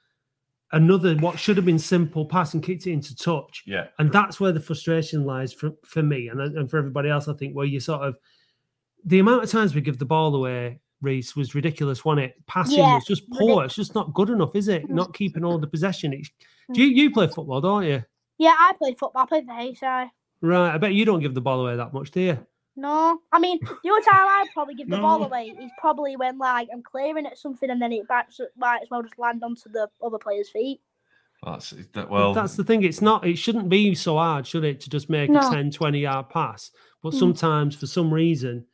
another, what should have been simple pass and kicked it into touch. Yeah. And that's where the frustration lies for, for me and, and for everybody else, I think, where you sort of, the amount of times we give the ball away, Reece, was ridiculous, wasn't it? Passing yeah. was just poor. It's just not good enough, is it? Not keeping all the possession. It's, you, you play football, don't you? Yeah, I play football. I play for Hayside. Right. I bet you don't give the ball away that much, do you? No, I mean, the only time I probably give the no. ball away is probably when, like, I'm clearing at something and then it might as well just land onto the other player's feet. That's that, well, that's the thing. It's not. It shouldn't be so hard, should it, to just make no. a ten, twenty-yard pass? But sometimes, mm. for some reason,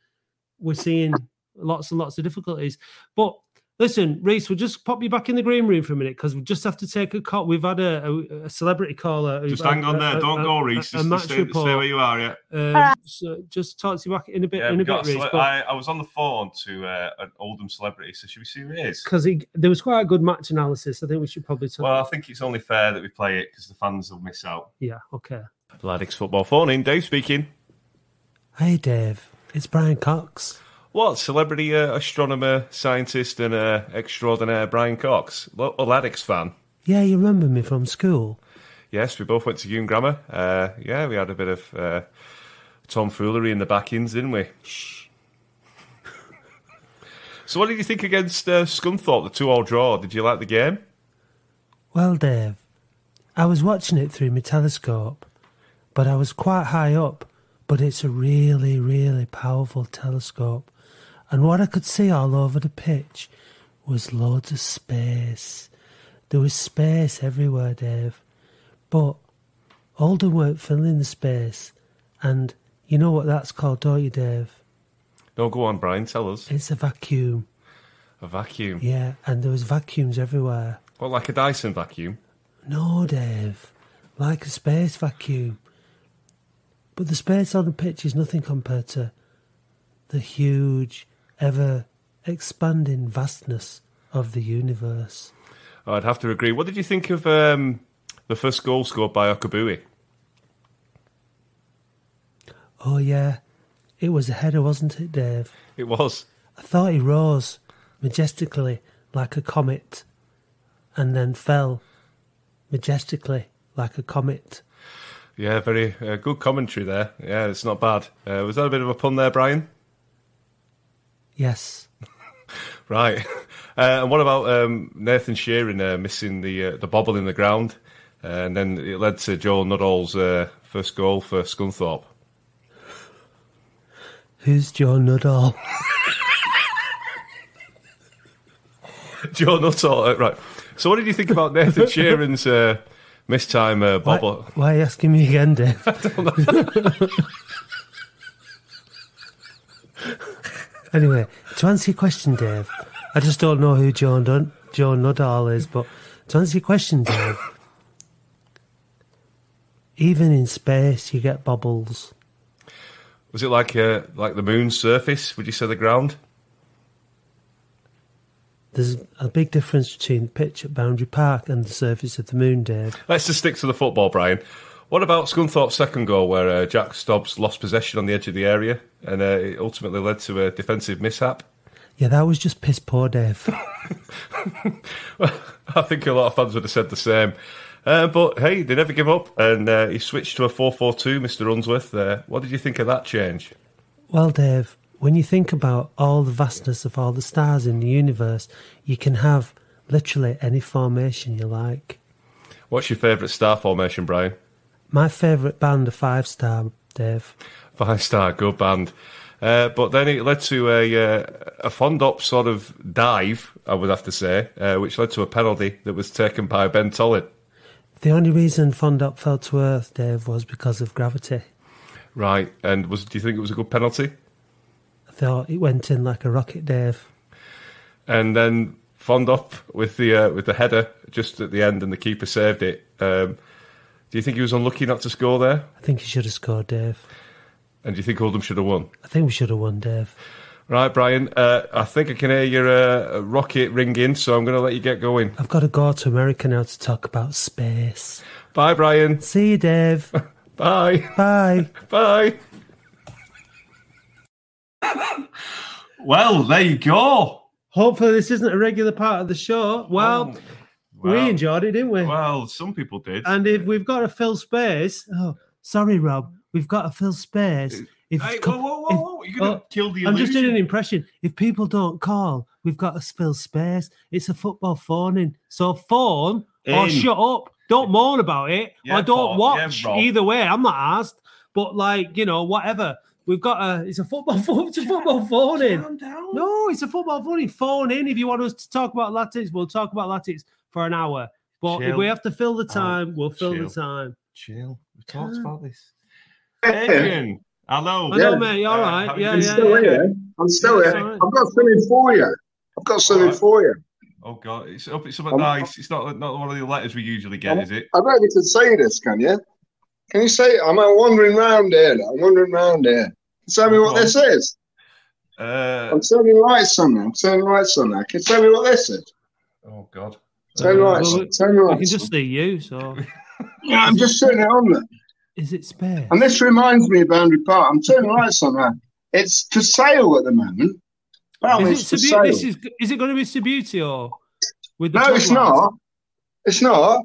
we're seeing lots and lots of difficulties. But listen, Reece, we'll just pop you back in the green room for a minute because we just have to take a call. We've had a, a, a celebrity caller. Just hang on a, there. A, Don't a, go, Reece. A, a just stay, stay where you are, yeah. Um, so just talk to you back in a bit, yeah, in a bit, Reece. Cele- but... I, I was on the phone to uh, an Oldham celebrity, so should we see who it is? Because there was quite a good match analysis. I think we should probably talk. Well, I think it's only fair that we play it because the fans will miss out. Yeah, okay. Latics Football Phone In. Dave speaking. Hey, Dave. It's Brian Cox. What, celebrity uh, astronomer, scientist and uh, extraordinaire Brian Cox? L- a Latics fan. Yeah, you remember me from school. Yes, we both went to Eun Grammar. Uh, yeah, we had a bit of uh, tomfoolery in the backings, didn't we? Shh. So what did you think against uh, Scunthorpe, the two-all draw? Did you like the game? Well, Dave, I was watching it through my telescope, but I was quite high up. But it's a really, really powerful telescope. And what I could see all over the pitch was loads of space. There was space everywhere, Dave. But Oldham weren't filling the space. And you know what that's called, don't you, Dave? No, go on, Brian, tell us. It's a vacuum. A vacuum? Yeah, and there was vacuums everywhere. What, like a Dyson vacuum? No, Dave. Like a space vacuum. But the space on the pitch is nothing compared to the huge, ever-expanding vastness of the universe. Oh, I'd have to agree. What did you think of um, the first goal scored by Okabui? Oh, yeah. It was a header, wasn't it, Dave? It was. I thought he rose majestically like a comet and then fell majestically like a comet. Yeah, very uh, good commentary there. Yeah, it's not bad. Uh, was that a bit of a pun there, Brian? Yes. Right. Uh, and what about um, Nathan Sheeran uh, missing the uh, the bobble in the ground? Uh, and then it led to Joe Nuttall's uh, first goal for Scunthorpe. Who's Joe Nuttall? Joe Nuttall, uh, right. So what did you think about Nathan Sheeran's... Uh, Miss time, uh, Bob. Why, why are you asking me again, Dave? I don't know. Anyway, to answer your question, Dave, I just don't know who Joe Nuttall is, but to answer your question, Dave, even in space you get bubbles. Was it like uh, like the moon's surface? Would you say the ground? There's a big difference between the pitch at Boundary Park and the surface of the moon, Dave. Let's just stick to the football, Brian. What about Scunthorpe's second goal where uh, Jack Stobbs lost possession on the edge of the area and uh, it ultimately led to a defensive mishap? Yeah, that was just piss poor, Dave. Well, I think a lot of fans would have said the same. Uh, but, hey, they never give up and uh, he switched to a four four two, Mr Unsworth. Uh, what did you think of that change? Well, Dave... When you think about all the vastness of all the stars in the universe, you can have literally any formation you like. What's your favourite star formation, Brian? My favourite band are Five Star, Dave. Five Star, good band. Uh, but then it led to a, uh, a Fondop sort of dive, I would have to say, uh, which led to a penalty that was taken by Ben Tollin. The only reason Fondop fell to earth, Dave, was because of gravity. Right, and was, do you think it was a good penalty? I thought it went in like a rocket, Dave. And then Fond up with the uh, with the header just at the end, and the keeper saved it. Um, do you think he was unlucky not to score there? I think he should have scored, Dave. And do you think Oldham should have won? I think we should have won, Dave. Right, Brian, uh, I think I can hear your uh, rocket ringing, so I'm going to let you get going. I've got to go to America now to talk about space. Bye, Brian. See you, Dave. Bye. Bye. Bye. Well, there you go. Hopefully this isn't a regular part of the show. Well, oh, well, we enjoyed it, didn't we? Well, some people did. And if we've got to fill space... Oh, sorry, Rob. We've got to fill space... If, hey, whoa, whoa, whoa. If, You're going to oh, kill the illusion. I'm just doing an impression. If people don't call, we've got to fill space. It's a football phone in. So phone in. Or shut up. Don't moan about it. Yeah, or don't Bob. watch. Yeah, either way, I'm not asked. But like, you know, whatever. We've got a, it's a football phone, it's a football phone in. Calm down. No, it's a football phone in. Phone in. If you want us to talk about Latics, we'll talk about Latics for an hour. But Chill. if we have to fill the time, oh, we'll fill chill. the time. Chill. We've talked uh, about this. Adrian. Hello. Hello, yeah. mate. You all right? Uh, yeah, I'm yeah, still yeah. here. I'm still yeah, here. Right. I've got something for you. I've got something right. for you. Oh, God. It's, it's something I'm, nice. It's not, not one of the letters we usually get, I'm, is it? I don't you can say this, can you? Can you say I'm wandering round here. I'm wandering round here. Tell me oh, what God. this is. Uh, I'm turning lights on now. I'm turning lights on now. Can you tell me what this is? Oh, God. Turn uh, lights well, Turn lights I can just see you, so... yeah, I'm just turning it on there. Is it space? And this reminds me of Boundary Park. I'm turning lights on that. It's for sale at the moment. Well, is, it's it for be- sale. This is, is it going to be Subutio? With the no, it's lights? not. It's not.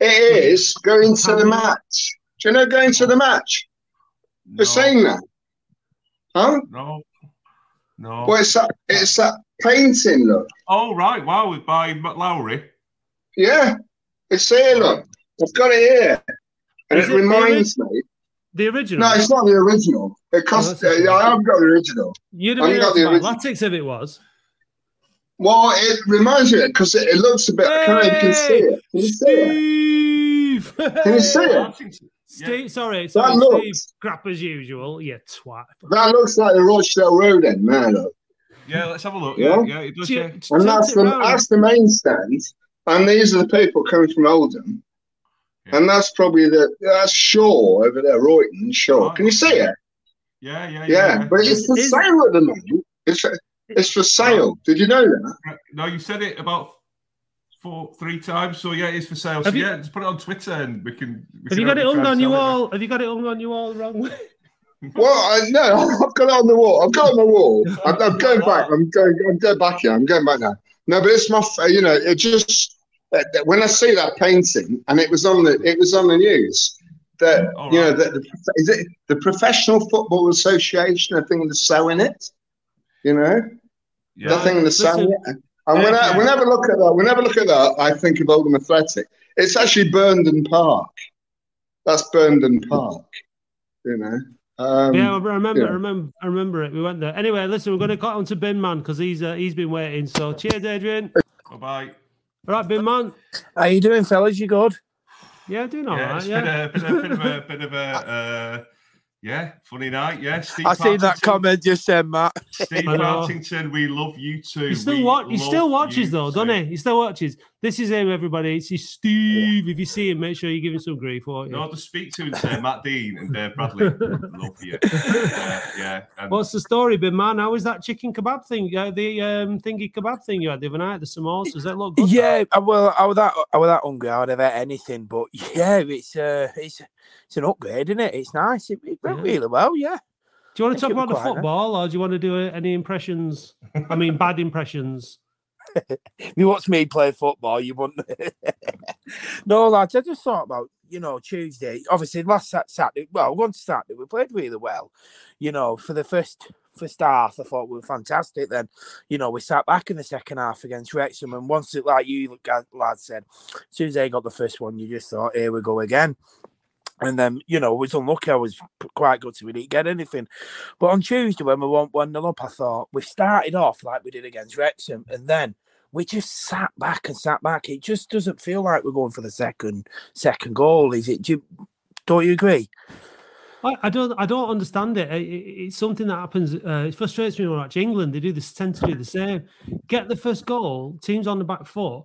It is going to the match. Do you know going to the match? They're no. saying that. Huh? No. No. Well, it's that, it's that painting, look. Oh, right. Wow, it's by McLowry. Yeah. It's here, look. I've got it here. And Is it, it reminds the ori- me. The original? No, it's not the original. It cost. Oh, uh, I haven't got the original. You'd have got the original. Latics if it was. Well, it reminds you because it, it looks a bit. Hey! Can I, can see it? Can you see Steve! it? Can you see it? Steve, sorry, sorry that Steve. Looks, crap as usual. Yeah, twat. That looks like the Rochdale Road end, man. Look. Yeah, let's have a look. Yeah, yeah, yeah it does. You, yeah. And that's the, that's the main stand, and these are the people coming from Oldham. And that's probably the that's Shaw over there, Royton Shaw. Oh, can you see it? Yeah, yeah, yeah. Yeah, but it's for is, sale at the moment. It's for, it's for sale. No. Did you know that? No, you said it about four, three times. So yeah, it's for sale. So have yeah, you, just put it on Twitter and we can. We have can you got it hung on you all? Have you got it hung on you all the wrong way? Well, I, no, I've got it on the wall. I've got it on the wall. I'm, I'm going back. I'm going. I'm going back here. I'm going back now. No, but it's my. You know, it just. When I see that painting, and it was on the it was on the news that All you right. know that the, is it the Professional Football Association I think they're selling it, you know, yeah. that thing they're selling it. And when I, whenever I look at that, whenever I look at that, I think of Oldham Athletic. It's actually Burnden Park. That's Burnden Park, you know. Um, yeah, I remember, yeah. I remember, I remember it. We went there anyway. Listen, we're going to cut on to Bin Man because he's uh, he's been waiting. So cheers, Adrian. Bye bye. All right, Bin Man. How you doing, fellas? You good? Yeah, doing all yeah, right. It's yeah. been, a, been, a, been a bit of a, bit of a uh, yeah, funny night. Yeah, Steve I seen that comment just then, Matt. Steve Partington, we love you too. He still, wa- he still watches, though, too. doesn't he? He still watches. This is him, everybody. It's his Steve. Yeah. If you see him, make sure you give him some grief. Won't you? No, just speak to him, say Matt Dean and Dave Bradley. Love you. Uh, yeah. And... What's the story, Bin Man? How is that chicken kebab thing? Uh, the um, thingy kebab thing you had the other night, the samosas. Does that look good? Yeah. That? Well, I was that I was that hungry. I'd have ate anything, but yeah, it's uh, it's it's an upgrade, isn't it? It's nice. It, it went yeah. really well. Yeah. Do you want to talk about the football, nice. or do you want to do any impressions? I mean, bad impressions. If you watch me play football, you wouldn't. No, lads, I just thought about, you know, Tuesday. Obviously, last Saturday, well, one Saturday, we played really well. You know, for the first first half, I thought we were fantastic. Then, you know, we sat back in the second half against Wrexham. And once, it, like you lads said, Tuesday got the first one, you just thought, here we go again. And then, you know, I was unlucky. I was quite good, so we didn't get anything. But on Tuesday, when we went one nil up, I thought, we started off like we did against Wrexham. And then we just sat back and sat back. It just doesn't feel like we're going for the second second goal, is it? Do you, don't you agree? I, I don't. I don't understand it. it, it it's something that happens. Uh, it frustrates me when I watch England. They do this, tend to do the same. Get the first goal, teams on the back foot,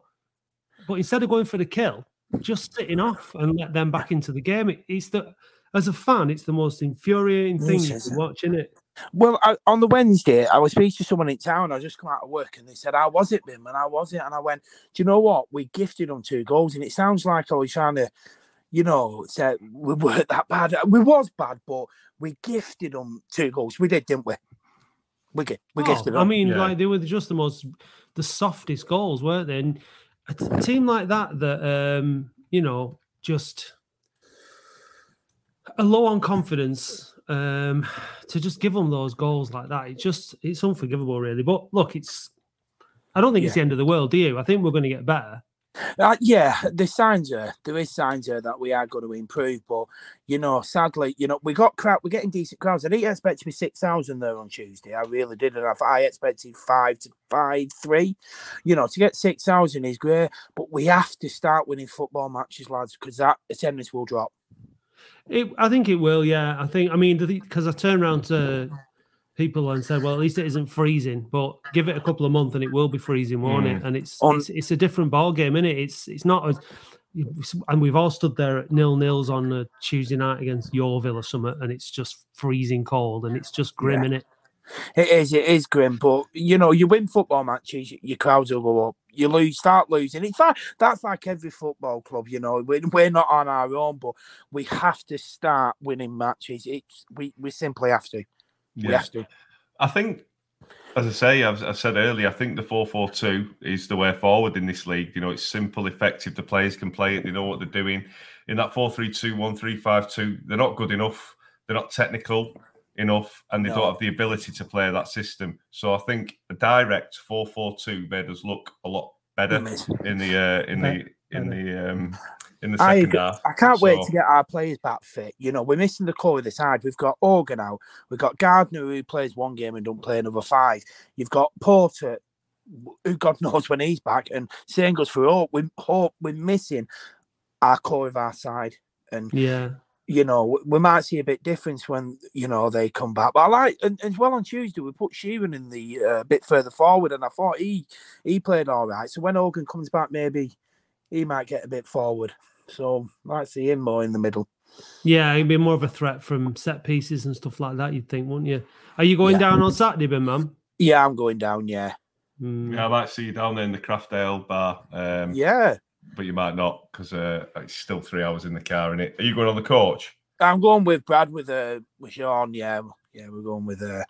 but instead of going for the kill, just sitting off and let them back into the game. It, it's the as a fan, it's the most infuriating thing you can watch, isn't it? Well, I, on the Wednesday, I was speaking to someone in town. I just come out of work and they said, how was it, Bim? And how was it? And I went, do you know what? We gifted them two goals. And it sounds like I was trying to, you know, say we weren't that bad. We was bad, but we gifted them two goals. We did, didn't we? We, we oh, gifted them. I mean, yeah. like they were just the most, the softest goals, weren't they? And a, t- a team like that, that, um, you know, just a low on confidence. Um, to just give them those goals like that, it's just it's unforgivable, really. But look, it's I don't think yeah. it's the end of the world, do you? I think we're going to get better. Uh, yeah, there's signs here. There is signs here that we are going to improve. But you know, sadly, you know, we got crowd. We're getting decent crowds. I didn't expect to be six thousand there on Tuesday. I really didn't. I, I expected five to five, three. You know, to get six thousand is great. But we have to start winning football matches, lads, because that attendance will drop. It, I think it will, yeah. I think, I mean, because I turned around to people and said, well, at least it isn't freezing, but give it a couple of months and it will be freezing, won't mm. it? And it's, on, it's it's a different ball game, isn't it? It's, it's not, as, and we've all stood there at nil-nils on a Tuesday night against Yeovil or something, and it's just freezing cold and it's just grim, yeah. isn't it? It is, it is grim, but you know, you win football matches, your crowds will go up. You lose, start losing. It's like that's like every football club, you know. We're, we're not on our own, but we have to start winning matches. It's we, we simply have to. Yeah. We have to. I think, as I say, I've, I've said earlier, I think the four four two is the way forward in this league. You know, it's simple, effective. The players can play it. They know what they're doing. In that four three two, one three five two, they're not good enough. They're not technical enough, and they no. don't have the ability to play that system. So I think a direct four four two made us look a lot better in the uh, in the in the um, in the second I, half. I can't so. wait to get our players back fit. You know, we're missing the core of the side. We've got Organ out. We've got Gardner who plays one game and don't play another five. You've got Porter who God knows when he's back, and same goes for Hope. We Hope we're missing our core of our side, and yeah. you know, we might see a bit difference when, you know, they come back. But I like, and as well on Tuesday, we put Sheeran in the a uh, bit further forward, and I thought he he played all right. So when Hogan comes back, maybe he might get a bit forward. So I might see him more in the middle. Yeah, he'd be more of a threat from set pieces and stuff like that, you'd think, wouldn't you? Are you going yeah. down on Saturday, Ben, man? Yeah, I'm going down, yeah. Mm. Yeah, I might see you down there in the Craftdale bar. Um, yeah. But you might not, because uh, it's still three hours in the car, innit? Are you going on the coach? I'm going with Brad, with uh, with Sean, yeah. Yeah, we're going with... Uh,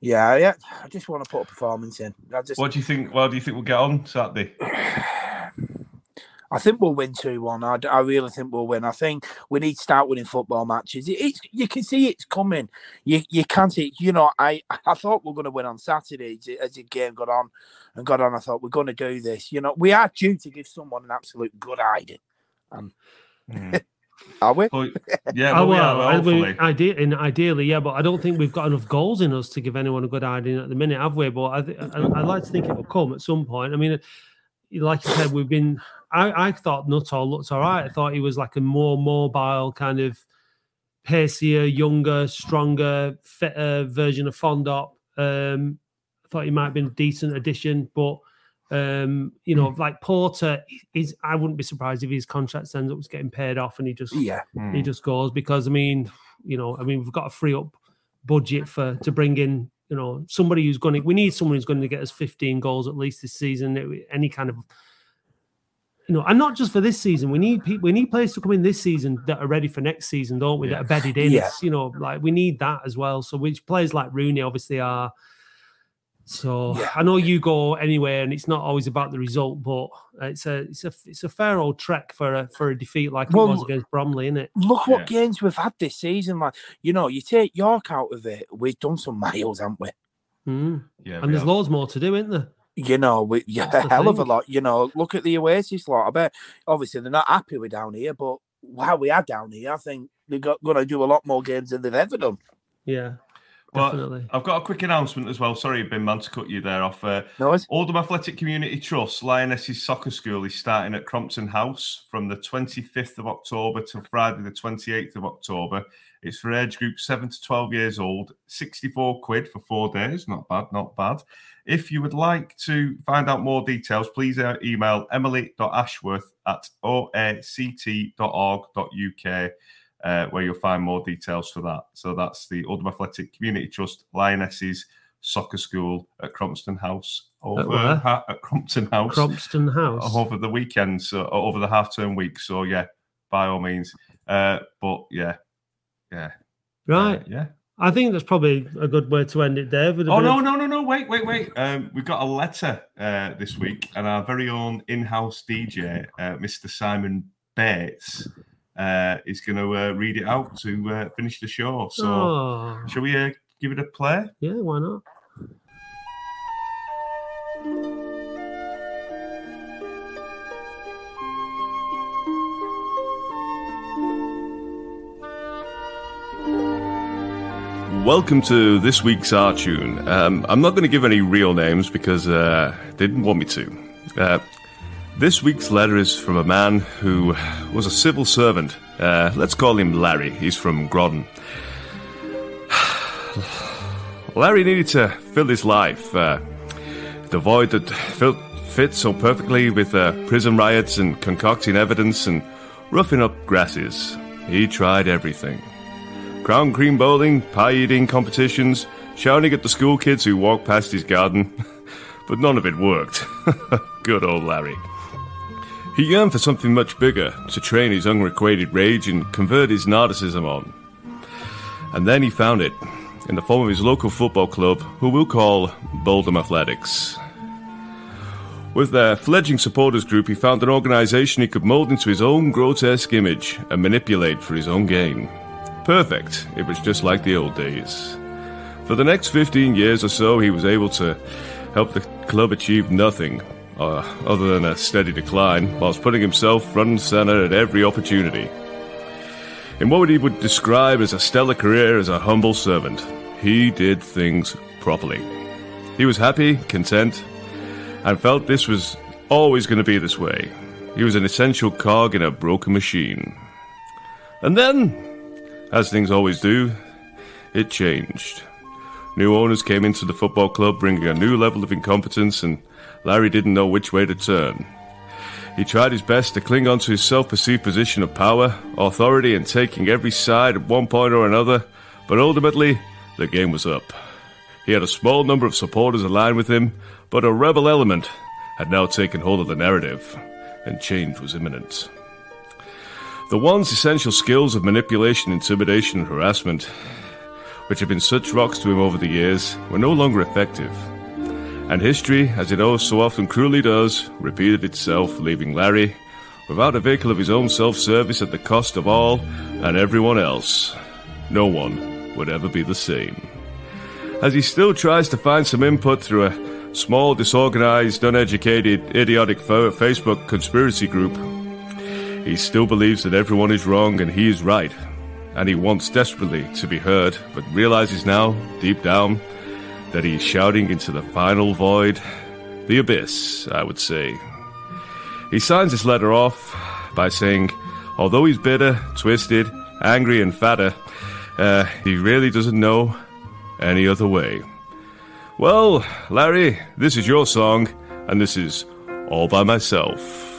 yeah, yeah. I just want to put a performance in. I just... What do you think, well, do you think we'll get on Saturday? I think we'll win two one. I, I really think we'll win. I think we need to start winning football matches. It, it's, you can see it's coming. You you can see it. You know, I, I thought we were going to win on Saturday as the game got on. And got on, I thought, we're going to do this. You know, we are due to give someone an absolute good hiding. Um, mm. Are we? Well, yeah, well, we are, hopefully. Ideally, ideally, yeah, but I don't think we've got enough goals in us to give anyone a good hiding at the minute, have we? But I th- I'd like to think it will come at some point. I mean, like you said, we've been... I, I thought Nuttall looked all right. I thought he was like a more mobile, kind of pacier, younger, stronger, fitter version of Fondop. Um, I thought he might have been a decent addition, but, um, you know, like Porter, is, I wouldn't be surprised if his contract ends up getting paid off and he just yeah. mm. he just goes, because, I mean, you know, I mean, we've got a free up budget for to bring in, you know, somebody who's going to... We need someone who's going to get us fifteen goals at least this season, any kind of... You know, and not just for this season. We need people. We need players to come in this season that are ready for next season, don't we? Yeah. That are bedded in. Yeah. You know, like we need that as well. So, which players like Rooney obviously are. So yeah. I know you go anywhere, and it's not always about the result, but it's a it's a it's a fair old trek for a for a defeat like well, it was against Bromley, isn't it? Look what yeah. games we've had this season, man. You know, you take York out of it, we've done some miles, haven't we? Mm. Yeah, and we there's have. loads more to do, isn't there? You know, we, yeah, a hell thing. of a lot. You know, look at the Oasis lot. I bet, obviously, they're not happy with down here, but while we are down here, I think they're going to do a lot more games than they've ever done. Yeah. Definitely. Well, I've got a quick announcement as well. Sorry, Ben, man, to cut you there off. Uh, no Oldham Athletic Community Trust, Lionesses Soccer School, is starting at Crompton House from the twenty-fifth of October to Friday the twenty-eighth of October. It's for age group seven to twelve years old, sixty-four quid for four days. Not bad, not bad. If you would like to find out more details, please email emily dot ashworth at o a c t dot org dot u k. Uh, where you'll find more details for that. So that's the Oldham Athletic Community Trust Lionesses Soccer School at Crompton House over at, ha- at Crompton House, Crompton House over the weekend, so over the half-term week. So yeah, by all means. Uh, but yeah, yeah, right, uh, yeah. I think that's probably a good way to end it, David. Oh no, no, no, no! Wait, wait, wait! Um, we've got a letter uh, this week, and our very own in-house D J, uh, Mister Simon Bates. Uh, he's going to uh, read it out to uh, finish the show. So, oh. shall we uh, give it a play? Yeah, why not? Welcome to this week's Art Tune. Um, I'm not going to give any real names because uh, they didn't want me to. Uh, This week's letter is from a man who was a civil servant. Uh, let's call him Larry. He's from Groton. Larry needed to fill his life. Uh, the void that filled, fit so perfectly with uh, prison riots and concocting evidence and roughing up grasses. He tried everything. Crown cream bowling, pie-eating competitions, shouting at the school kids who walked past his garden. But none of it worked. Good old Larry. He yearned for something much bigger, to train his unrequited rage and convert his narcissism on. And then he found it, in the form of his local football club, who we'll call Oldham Athletics. With their fledgling supporters group, he found an organisation he could mould into his own grotesque image and manipulate for his own gain. Perfect, it was just like the old days. For the next fifteen years or so, he was able to help the club achieve nothing, Uh, other than a steady decline, whilst putting himself front and centre at every opportunity. In what he would describe as a stellar career as a humble servant, he did things properly. He was happy, content, and felt this was always going to be this way. He was an essential cog in a broken machine. And then, as things always do, it changed. New owners came into the football club bringing a new level of incompetence, and Larry didn't know which way to turn. He tried his best to cling on to his self-perceived position of power, authority, and taking every side at one point or another, but ultimately, the game was up. He had a small number of supporters aligned with him, but a rebel element had now taken hold of the narrative, and change was imminent. The one's essential skills of manipulation, intimidation, and harassment, which had been such rocks to him over the years, were no longer effective. And history, as it oh so often cruelly does, repeated itself, leaving Larry without a vehicle of his own self-service at the cost of all and everyone else. No one would ever be the same. As he still tries to find some input through a small, disorganised, uneducated, idiotic Facebook conspiracy group, he still believes that everyone is wrong and he is right. And he wants desperately to be heard, but realises now, deep down, that he's shouting into the final void, the abyss, I would say. He signs his letter off by saying, although he's bitter, twisted, angry and fatter, uh, he really doesn't know any other way. Well, Larry, this is your song, and this is All By Myself.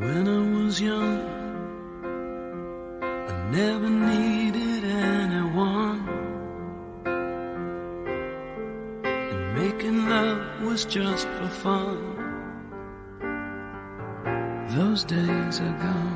When I was young, I never needed making love was just for fun. Those days are gone.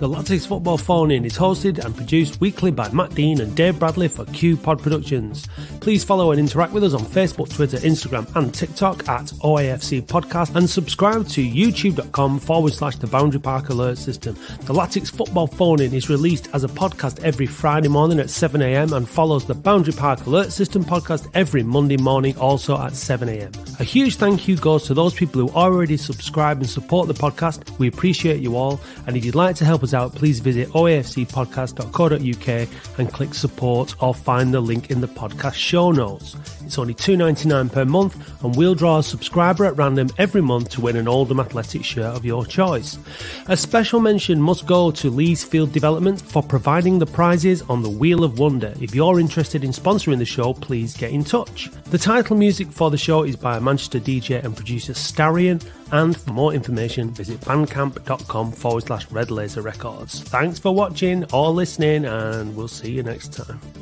The Latics Football Phone In is hosted and produced weekly by Matt Dean and Dave Bradley for QPod Productions. Please follow and interact with us on Facebook, Twitter, Instagram and TikTok at O A F C Podcast, and subscribe to youtube.com forward slash the Boundary Park Alert System. The Latics Football Phone In is released as a podcast every Friday morning at seven a.m. and follows the Boundary Park Alert System podcast every Monday morning, also at seven a.m. A huge thank you goes to those people who already subscribe and support the podcast. We appreciate you all, and if you'd like to help us out, please visit o a f c podcast dot co dot u k and click support, or find the link in the podcast show notes. It's only two dollars ninety-nine per month, and we'll draw a subscriber at random every month to win an Oldham Athletic shirt of your choice. A special mention must go to Leesfield Development for providing the prizes on the Wheel of Wonder. If you're interested in sponsoring the show, please get in touch. The title music for the show is by Manchester D J and producer Starion, and for more information visit bandcamp.com forward slash Red Laser Records. Thanks for watching or listening, and we'll see you next time.